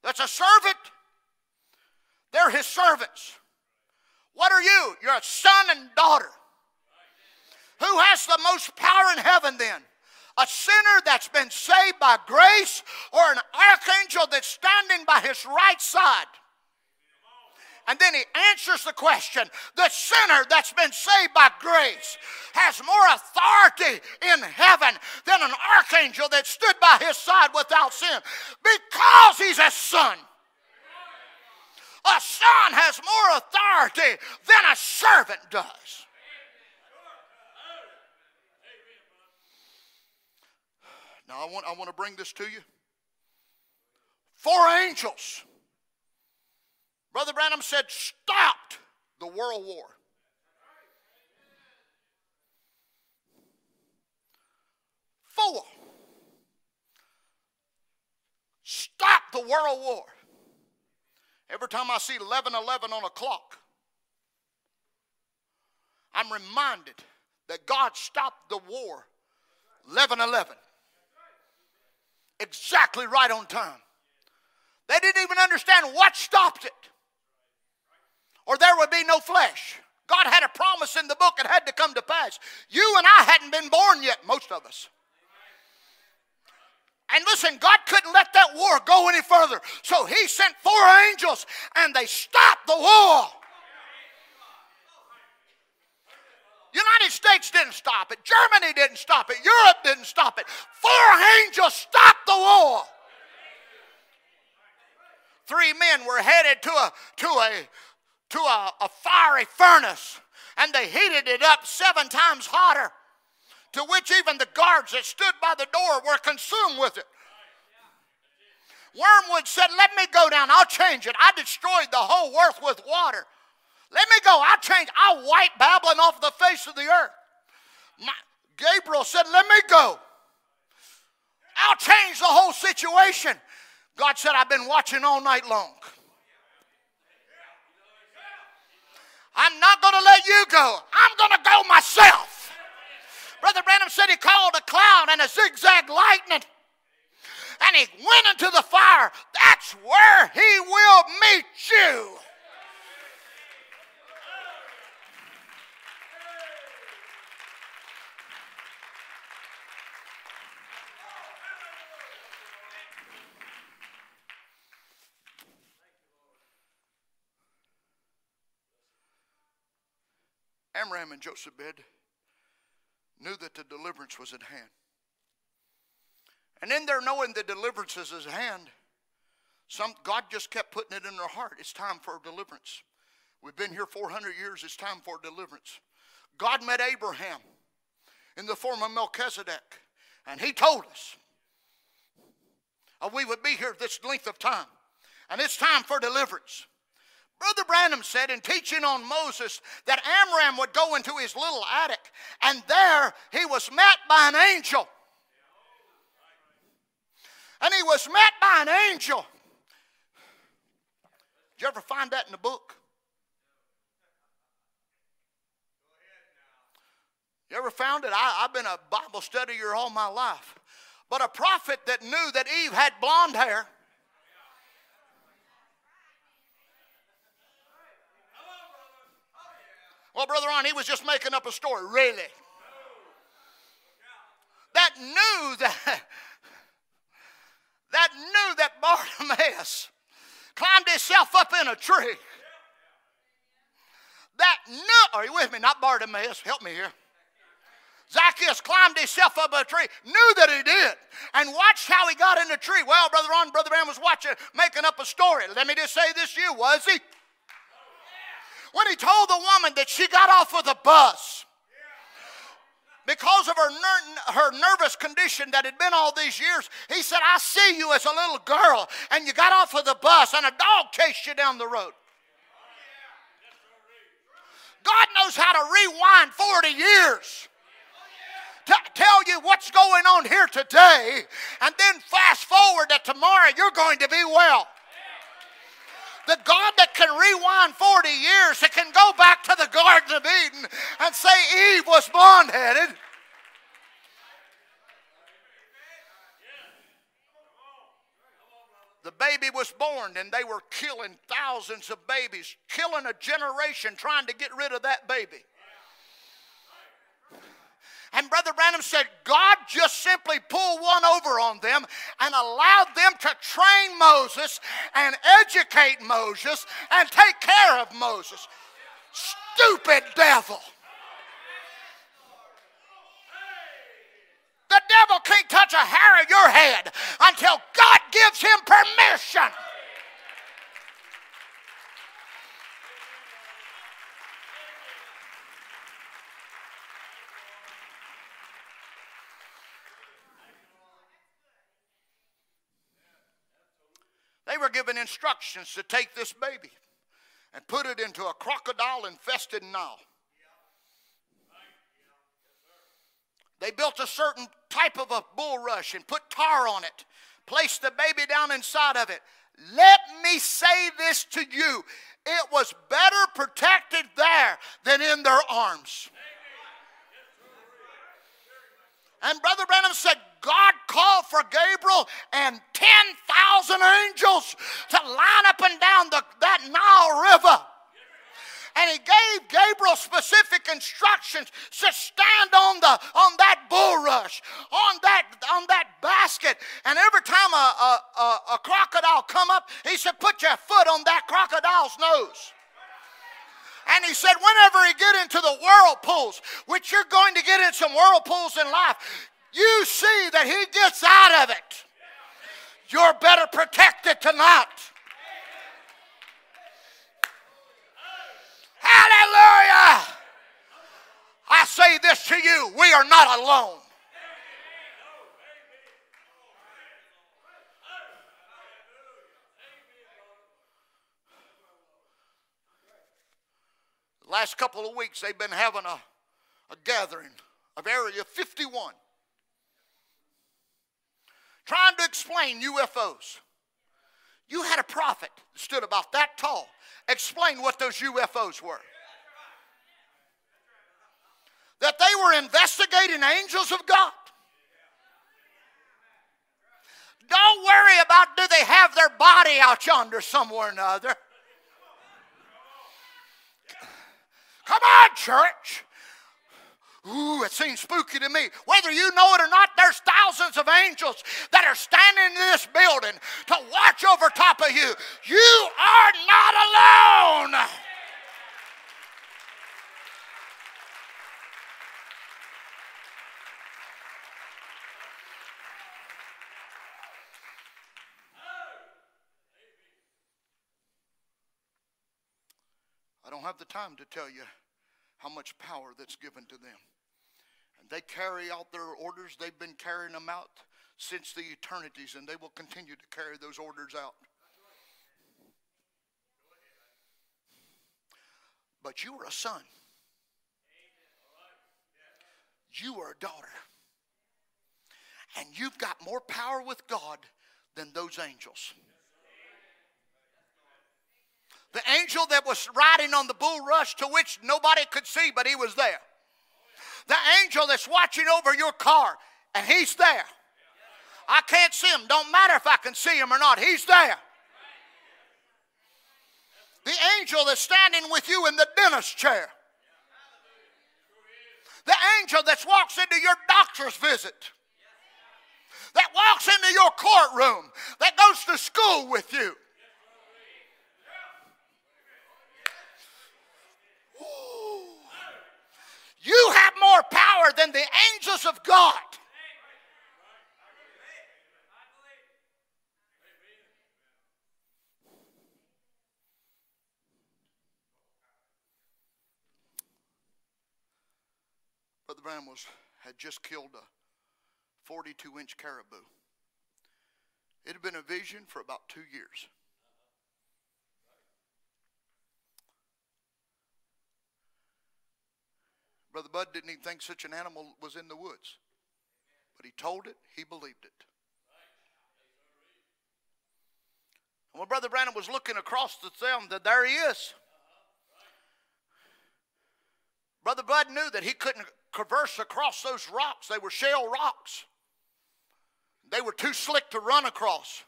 That's a servant? They're his servants. What are you? You're a son and daughter. Who has the most power in heaven then? A sinner that's been saved by grace, or an archangel that's standing by his right side? And then he answers the question. The sinner that's been saved by grace has more authority in heaven than an archangel that stood by his side without sin, because he's a son. A son has more authority than a servant does. Now, I want, I want to bring this to you. Four angels, Brother Branham said, stopped the world war. Four. Stop the world war. Every time I see eleven eleven on a clock, I'm reminded that God stopped the war eleven eleven. Exactly right on time. They didn't even understand what stopped it, or there would be no flesh. God had a promise in the book. It had to come to pass. You and I hadn't been born yet, most of us. And listen, God couldn't let that war go any further. So he sent four angels, and they stopped the war. The United States didn't stop it. Germany didn't stop it. Europe didn't stop it. Four angels stopped the war. Three men were headed to a, to a, to a, a fiery furnace, and they heated it up seven times hotter, to which even the guards that stood by the door were consumed with it. Wormwood said, let me go down. I'll change it. I destroyed the whole earth with water. Let me go. I'll change. I'll wipe Babylon off the face of the earth. My, Gabriel said, let me go. I'll change the whole situation. God said, I've been watching all night long. I'm not going to let you go. I'm going to go myself. Brother Branham said he called a cloud and a zigzag lightning, and he went into the fire. That's where he will meet you. Amram and Jochebed knew that the deliverance was at hand. And in their knowing the deliverance is at hand, some, God just kept putting it in their heart. It's time for deliverance. We've been here four hundred years. It's time for deliverance. God met Abraham in the form of Melchizedek, and he told us we would be here this length of time, and it's time for deliverance. Brother Branham said in teaching on Moses that Amram would go into his little attic, and there he was met by an angel. And he was met by an angel. Did you ever find that in the book? You ever found it? I, I've been a Bible studier all my life. But a prophet that knew that Eve had blonde hair . Well, Brother Ron, he was just making up a story, really. That knew that, that knew that Bartimaeus climbed himself up in a tree. That knew, are you with me? Not Bartimaeus, help me here. Zacchaeus climbed himself up a tree, knew that he did, and watched how he got in the tree. Well, Brother Ron, Brother Bram was watching, making up a story. Let me just say this to you, was he? When he told the woman that she got off of the bus because of her, ner her nervous condition that had been all these years, he said, I see you as a little girl, and you got off of the bus, and a dog chased you down the road. God knows how to rewind forty years to tell you what's going on here today, and then fast forward that tomorrow you're going to be well. The God that can rewind forty years, that can go back to the Garden of Eden and say Eve was blonde-headed. The baby was born, and they were killing thousands of babies, killing a generation trying to get rid of that baby. And Brother Branham said God just simply pulled one over on them and allowed them to train Moses and educate Moses and take care of Moses. Stupid devil. The devil can't touch a hair of your head until God gives him permission. Given instructions to take this baby and put it into a crocodile-infested Nile. They built a certain type of a bulrush and put tar on it, placed the baby down inside of it. Let me say this to you. It was better protected there than in their arms. And Brother Branham said, God called for Gabriel and ten thousand angels to line up and down the, that Nile River. And he gave Gabriel specific instructions to stand on, the, on that bulrush, on that, on that basket. And every time a, a, a, a crocodile come up, he said, put your foot on that crocodile's nose. And he said, whenever he get into the whirlpools, which you're going to get in some whirlpools in life, you see that he gets out of it. You're better protected tonight. Hallelujah! I say this to you, we are not alone. Last couple of weeks, they've been having a, a gathering of Area fifty-one. Trying to explain U F Os. You had a prophet that stood about that tall, explained what those U F Os were. That they were investigating angels of God. Don't worry about do they have their body out yonder somewhere or another. Come on, church. Ooh, it seems spooky to me. Whether you know it or not, there's thousands of angels that are standing in this building to watch over top of you. You are not alone. I don't have the time to tell you how much power that's given to them. And they carry out their orders. They've been carrying them out since the eternities, and they will continue to carry those orders out. But you are a son. You are a daughter. And you've got more power with God than those angels. The angel that was riding on the bulrush, to which nobody could see, but he was there. The angel that's watching over your car, and he's there. I can't see him. Don't matter if I can see him or not. He's there. The angel that's standing with you in the dentist chair. The angel that walks into your doctor's visit. That walks into your courtroom. That goes to school with you. Ooh. You have more power than the angels of God. Brother Brown was, had just killed a forty-two inch caribou. It had been a vision for about two years. Brother Bud didn't even think such an animal was in the woods. But he told it, he believed it. And when Brother Branham was looking across the sound, that there he is. Brother Bud knew that he couldn't traverse across those rocks. They were shale rocks. They were too slick to run across.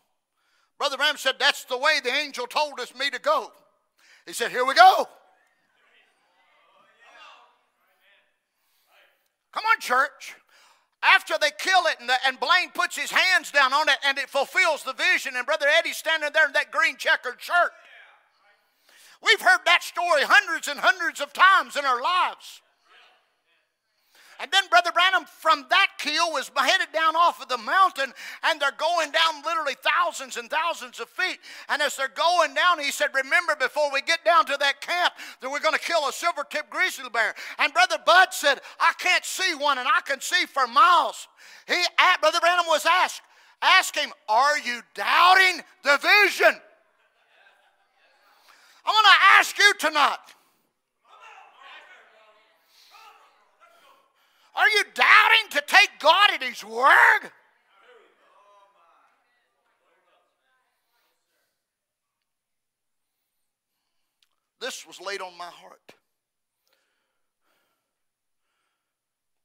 Brother Branham said, that's the way the angel told us me to go. He said, here we go. Come on, church. After they kill it, and, the, and Blaine puts his hands down on it, and it fulfills the vision, and Brother Eddie's standing there in that green checkered shirt. We've heard that story hundreds and hundreds of times in our lives. And then Brother Branham, from that keel, was headed down off of the mountain, and they're going down literally thousands and thousands of feet. And as they're going down, he said, remember, before we get down to that camp, that we're going to kill a silver-tipped grizzly bear. And Brother Bud said, I can't see one, and I can see for miles. He, Brother Branham was asked, ask him, are you doubting the vision? I'm going to ask you tonight. Are you doubting to take God at His word? This was laid on my heart.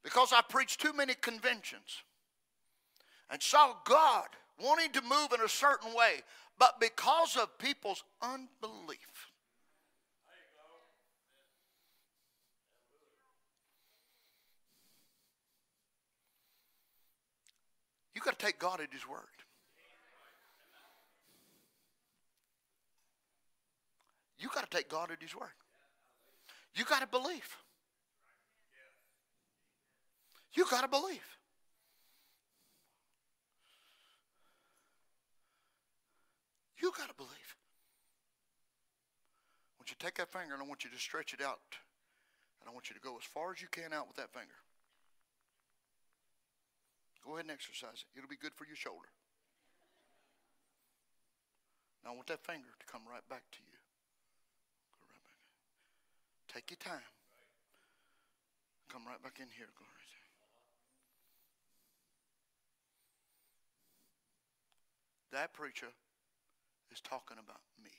Because I preached too many conventions and saw God wanting to move in a certain way, but because of people's unbelief. You've got to take God at His word. You've got to take God at His word. You've got to believe. You've got to believe. You've got to believe. I want you to take that finger, and I want you to stretch it out. And I want you to go as far as you can out with that finger. Go ahead and exercise it. It'll be good for your shoulder. Now I want that finger to come right back to you. Go right back. Take your time. Come right back in here. Go right there. That preacher is talking about me.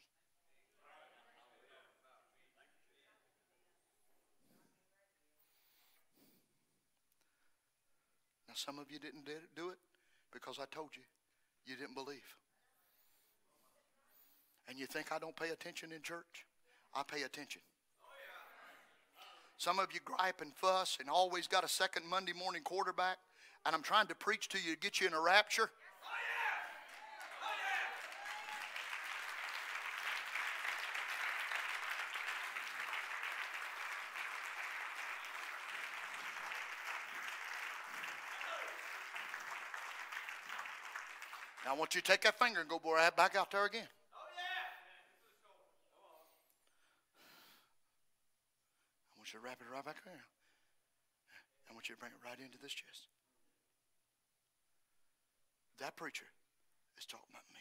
Some of you didn't do it because I told you you didn't believe. And you think I don't pay attention in church? I pay attention. Some of you gripe and fuss and always got a second Monday morning quarterback, and I'm trying to preach to you to get you in a rapture. Now, I want you to take that finger and go back out there again. Oh, yeah. want you to wrap it right back around. I want you to bring it right into this chest. That preacher is talking about me.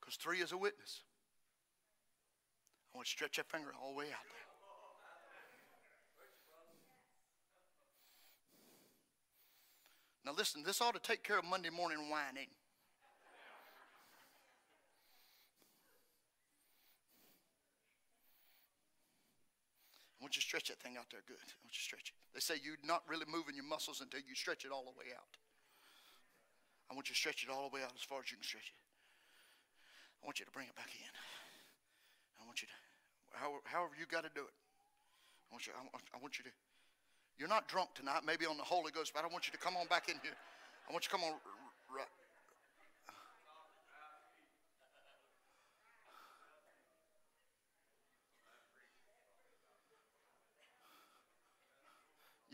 Because three is a witness. I want you to stretch that finger all the way out there. Now listen, this ought to take care of Monday morning whining. I want you to stretch that thing out there good. I want you to stretch it. They say you're not really moving your muscles until you stretch it all the way out. I want you to stretch it all the way out as far as you can stretch it. I want you to bring it back in. I want you to, however, however you got to do it. I want you, I, I want you to. You're not drunk tonight, maybe on the Holy Ghost, but I want you to come on back in here. I want you to come on. Right.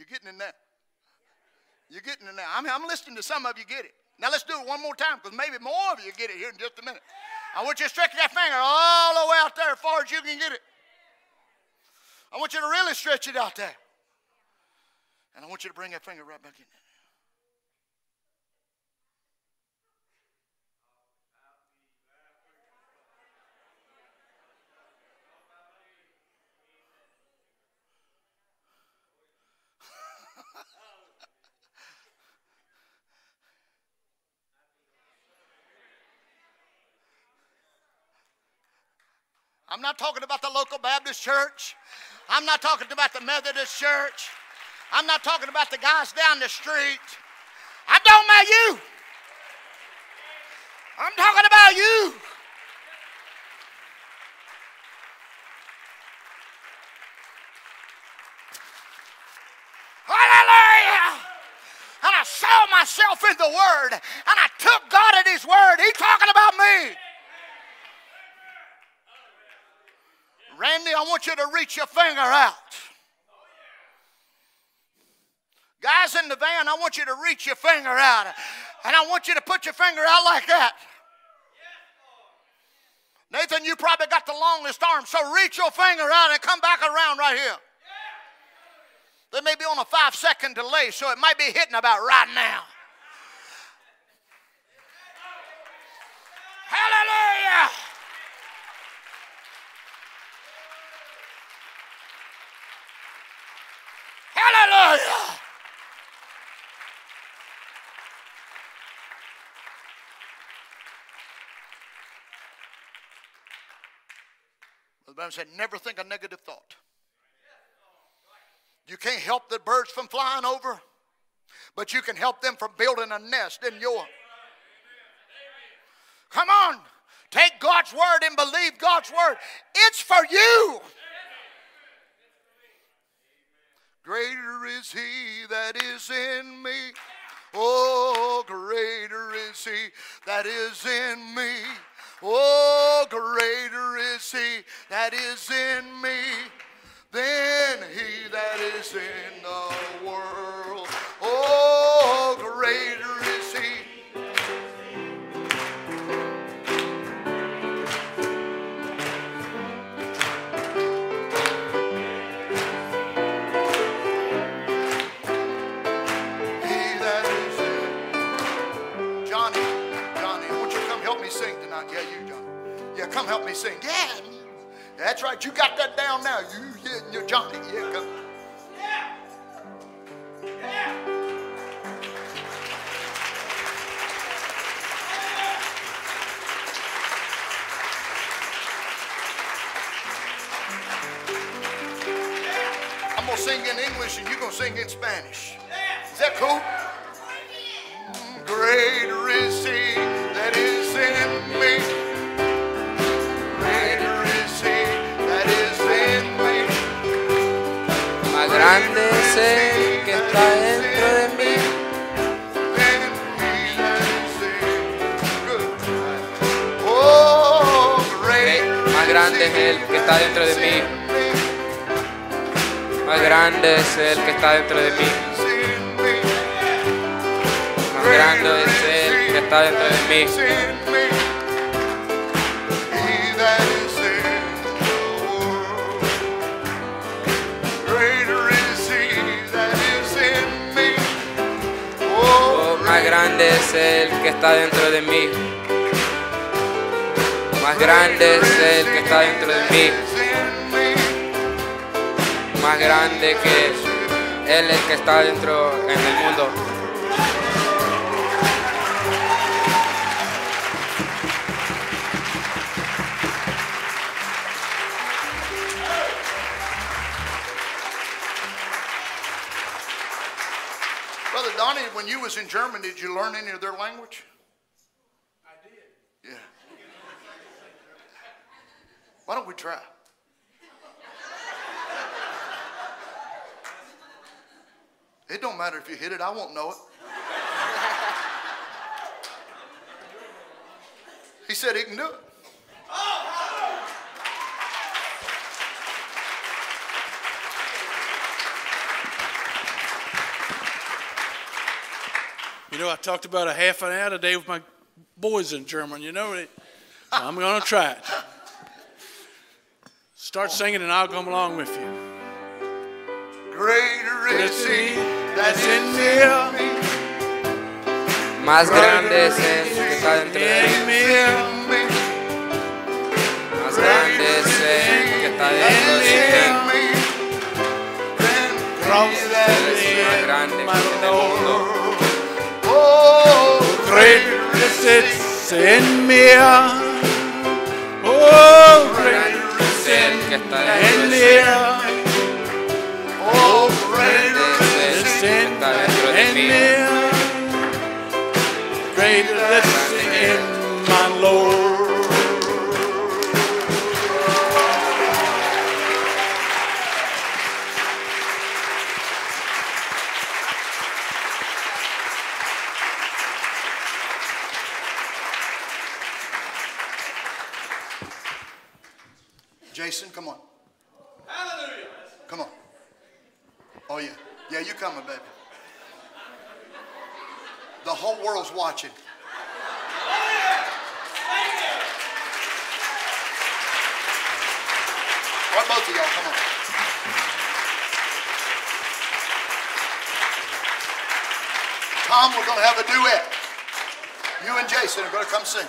You're getting in there. You're getting in there. I mean, I'm listening to some of you get it. Now let's do it one more time, because maybe more of you get it here in just a minute. I want you to stretch that finger all the way out there as far as you can get it. I want you to really stretch it out there. And I want you to bring that finger right back in. I'm not talking about the local Baptist church. I'm not talking about the Methodist church. I'm not talking about the guys down the street. I don't mind you. I'm talking about you. Hallelujah. And I saw myself in the Word, and I took God at His Word. He's talking about me. Randy, I want you to reach your finger out. Guys in the van, I want you to reach your finger out. And I want you to put your finger out like that. Nathan, you probably got the longest arm, so reach your finger out and come back around right here. They may be on a five-second delay, so it might be hitting about right now. Hallelujah! Hallelujah! I said, never think a negative thought. You can't help the birds from flying over, but you can help them from building a nest in your. Come on, take God's word and believe God's word. It's for you. Greater is He that is in me. Oh, greater is He that is in me. Oh, greater is He that is in me than he that is in the world. Oh, greater is He. He that is in. Johnny, Johnny, won't you come help me sing tonight? Yeah, you. Yeah, come help me sing. Yeah, that's right. You got that down now. You, yeah, you're Johnny. Yeah, come. Yeah. Yeah. Yeah. I'm gonna sing in English and you're gonna sing in Spanish. Yeah. Is that cool? Yeah. Greater is He that is in me. Grande es el que está dentro de mí. Más grande es el que está dentro de mí. Más grande es el que está dentro de mí. Más grande es el que está dentro de mí. Oh, más grande es el que está dentro de mí. Más grande es el que está dentro de mí. Más grande que Él es el que está dentro en el mundo. Brother Donnie, when you was in Germany, did you learn any of their language? I did. Yeah. Why don't we try? It don't matter if you hit it, I won't know it. He said he can do it. You know, I talked about a half an hour today with my boys in German, you know. I'm going to try it. Start singing and I'll come along with you. Greater is He that's in me. Más grande es el que está dentro de mí. Más grande es el que está dentro de mí. Más grande es el mundo. Oh, greater is it's in me. Oh, greater is el que está dentro de mí. Oh, greater is He that's in me. Greater is He in my Lord. Jason, come on. Hallelujah. Come on. Oh, yeah. Yeah, you coming, baby. The whole world's watching. Oh, yeah. Thank you. All right, both of y'all, come on. Tom, we're going to have a duet. You and Jason are going to come sing.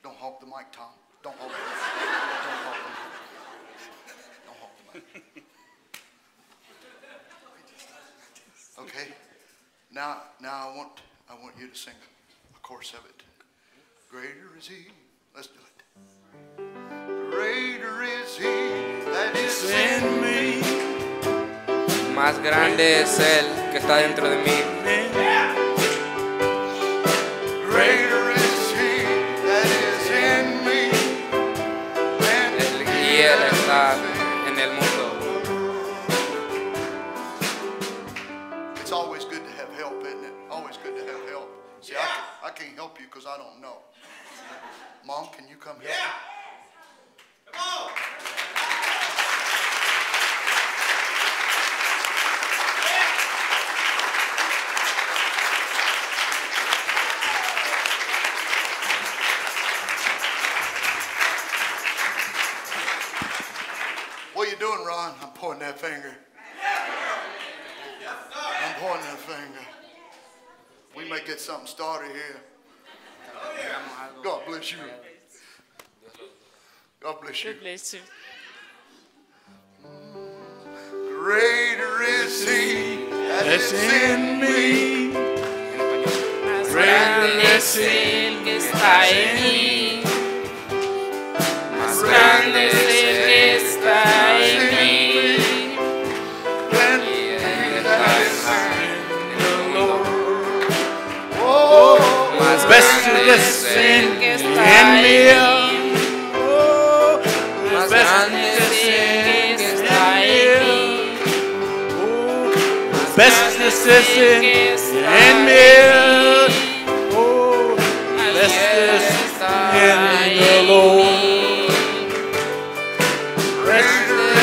Don't hold the mic, Tom. Don't hold the mic. Don't hold the mic. Don't hold the mic. Okay. Now, now I want I want you to sing a chorus of it. Greater is He. Let's do it. Greater is He that is in me. Más grande es el que está dentro de mí. Greater. It's always good to have help, isn't it? Always good to have help. See, yeah. I, can, I can't help you because I don't know. Mom, can you come help? Yeah. Me? Come on. Doing, Ron? I'm pointing that finger. I'm pointing that finger. We may get something started here. God bless you. God bless you. God bless you. Greater is He that's in me. Greater is He que está en mí. Más grande es el que está en mí. Best listen and kneel. Oh, best listen and kneel. Best listen and kneel. Oh, best listen in the Lord. Best is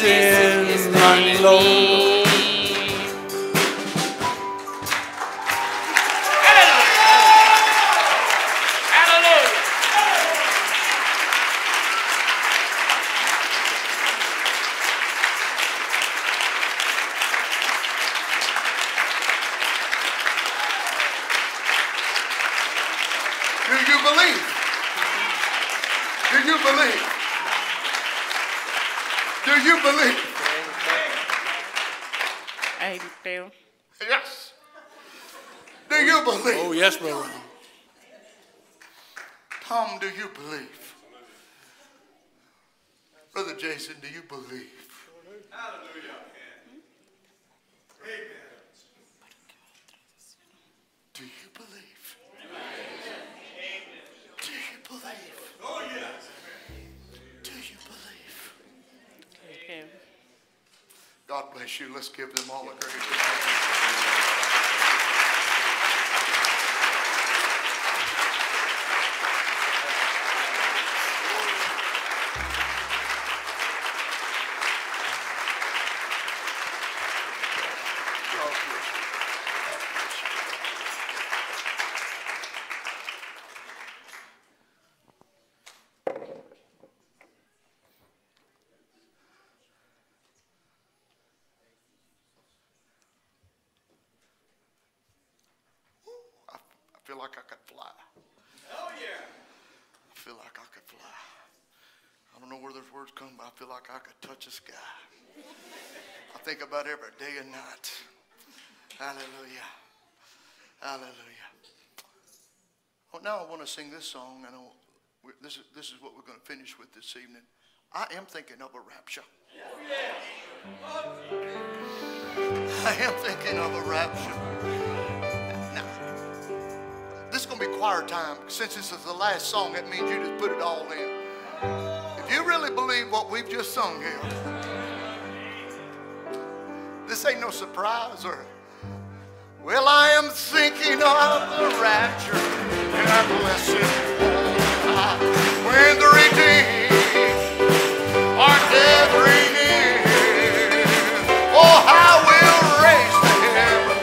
this in my Lord. Hallelujah! Hallelujah! Do you believe? Do you believe? Do you believe? I do. Yes. Do you believe? Oh, yes, brother. Tom, do you believe? Brother Jason, do you believe? Hallelujah. Amen. Do you believe? Amen. Do you believe? Oh, yes. God bless you. Let's give them all a great like I could fly. Oh yeah. I feel like I could fly. I don't know where those words come, but I feel like I could touch the sky. I think about it every day and night. Hallelujah. Hallelujah. Well, now I want to sing this song, and I this is this is what we're going to finish with this evening. I am thinking of a rapture. Oh, yeah. I am thinking of a rapture. It's going to be choir time. Since this is the last song, that means you just put it all in. If you really believe what we've just sung here, this ain't no surprise. Or, well, I am thinking of the rapture and our blessed Lord, when the redeemed are gathering near. Oh, how we'll raise the heaven.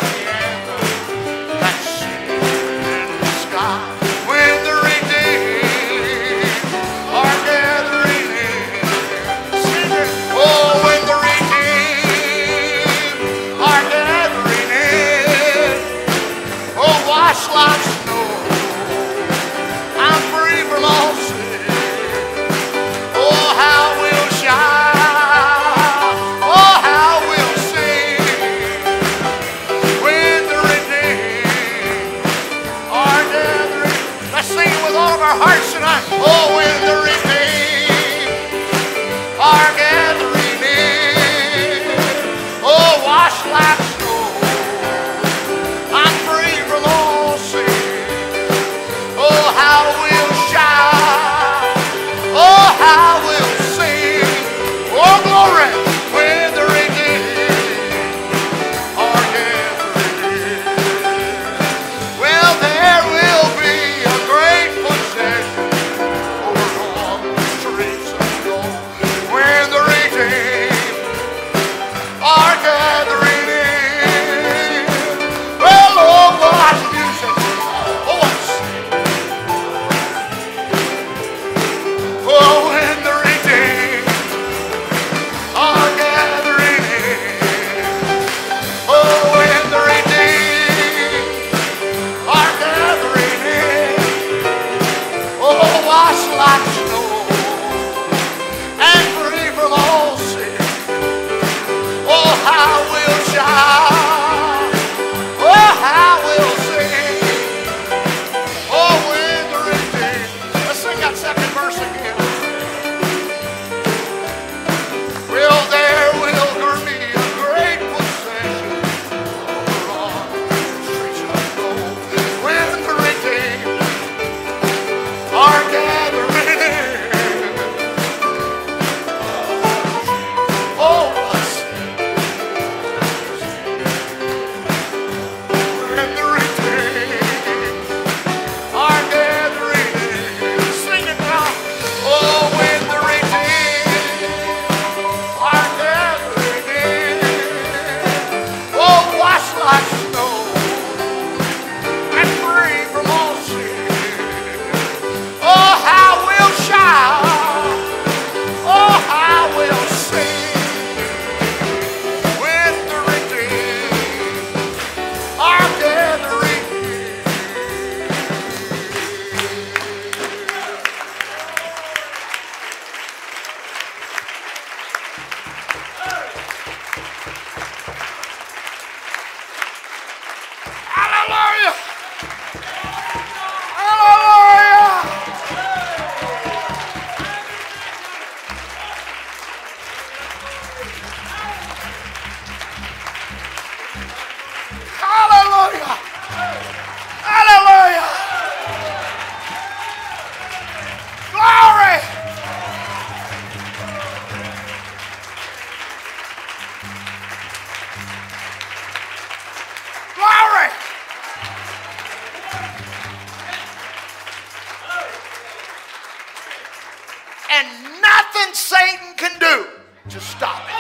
and nothing Satan can do to stop it.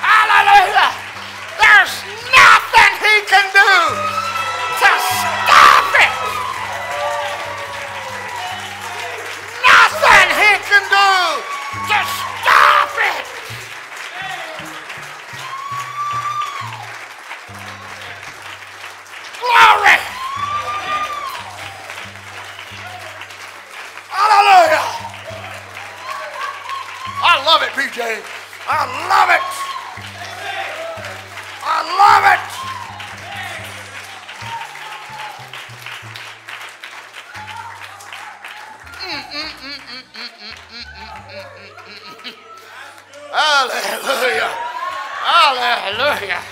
Hallelujah! There's nothing he can do to stop it. Nothing he can do to stop it. Glory! Hallelujah! I love it, P J. I love it. I love it. Hallelujah. Hallelujah.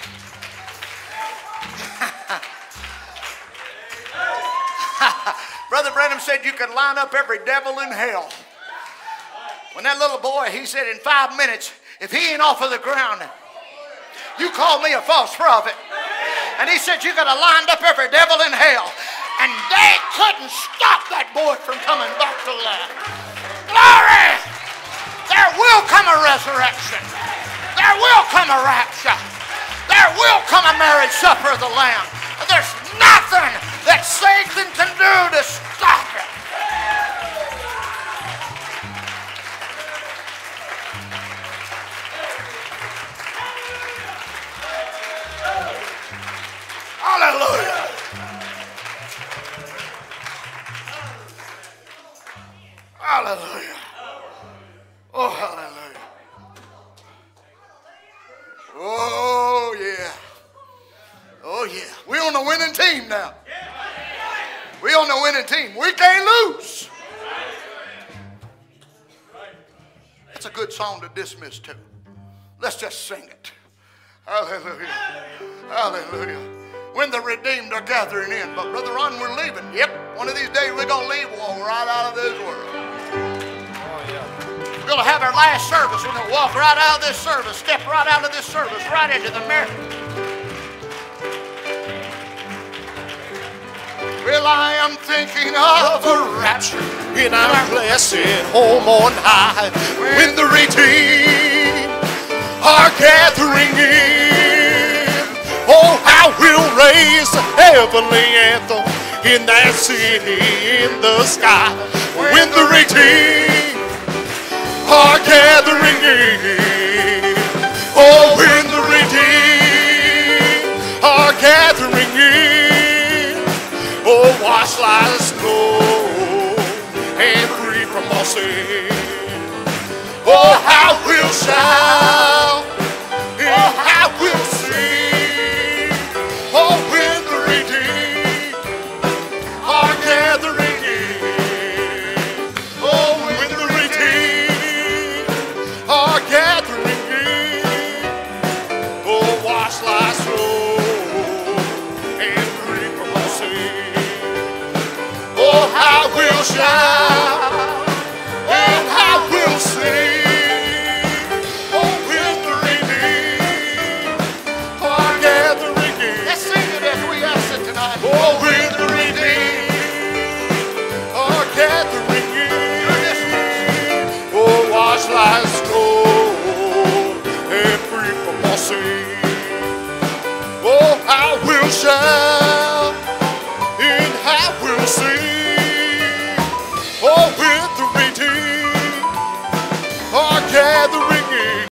Brother Branham said you could line up every devil in hell. When that little boy, he said in five minutes, if he ain't off of the ground, you call me a false prophet. And he said you could have lined up every devil in hell, and they couldn't stop that boy from coming back to life. Glory! There will come a resurrection. There will come a rapture. There will come a marriage supper of the Lamb. There's nothing that Satan can do to stop it. Hallelujah. Hallelujah. Oh, hallelujah. Oh, yeah. Oh, yeah. We're on the winning team now. We're on the winning team. We can't lose. That's a good song to dismiss to. Let's just sing it. Hallelujah. Hallelujah. When the redeemed are gathering in. But Brother Ron, we're leaving. Yep, one of these days we're going to leave while we're right out of this world. Oh, yeah. We're going to have our last service. We're going to walk right out of this service, step right out of this service, right into the marriage. Well, I am thinking of a rapture in our blessed home on high when the redeemed are gathering in. Oh, I will raise the heavenly anthem in that city in the sky. When the redeemed are gathering in. Oh, when the redeemed are gathering in. Oh, wash like snow and free from all sin. Oh, I will shout. Oh, I will sing. Shout and I will sing. Oh, with the redeemed are gathering in. Let's sing it as we ask it tonight. Oh, with the redeemed are gathering in. Oh, wash like snow and free from all sin. Oh, I will shout.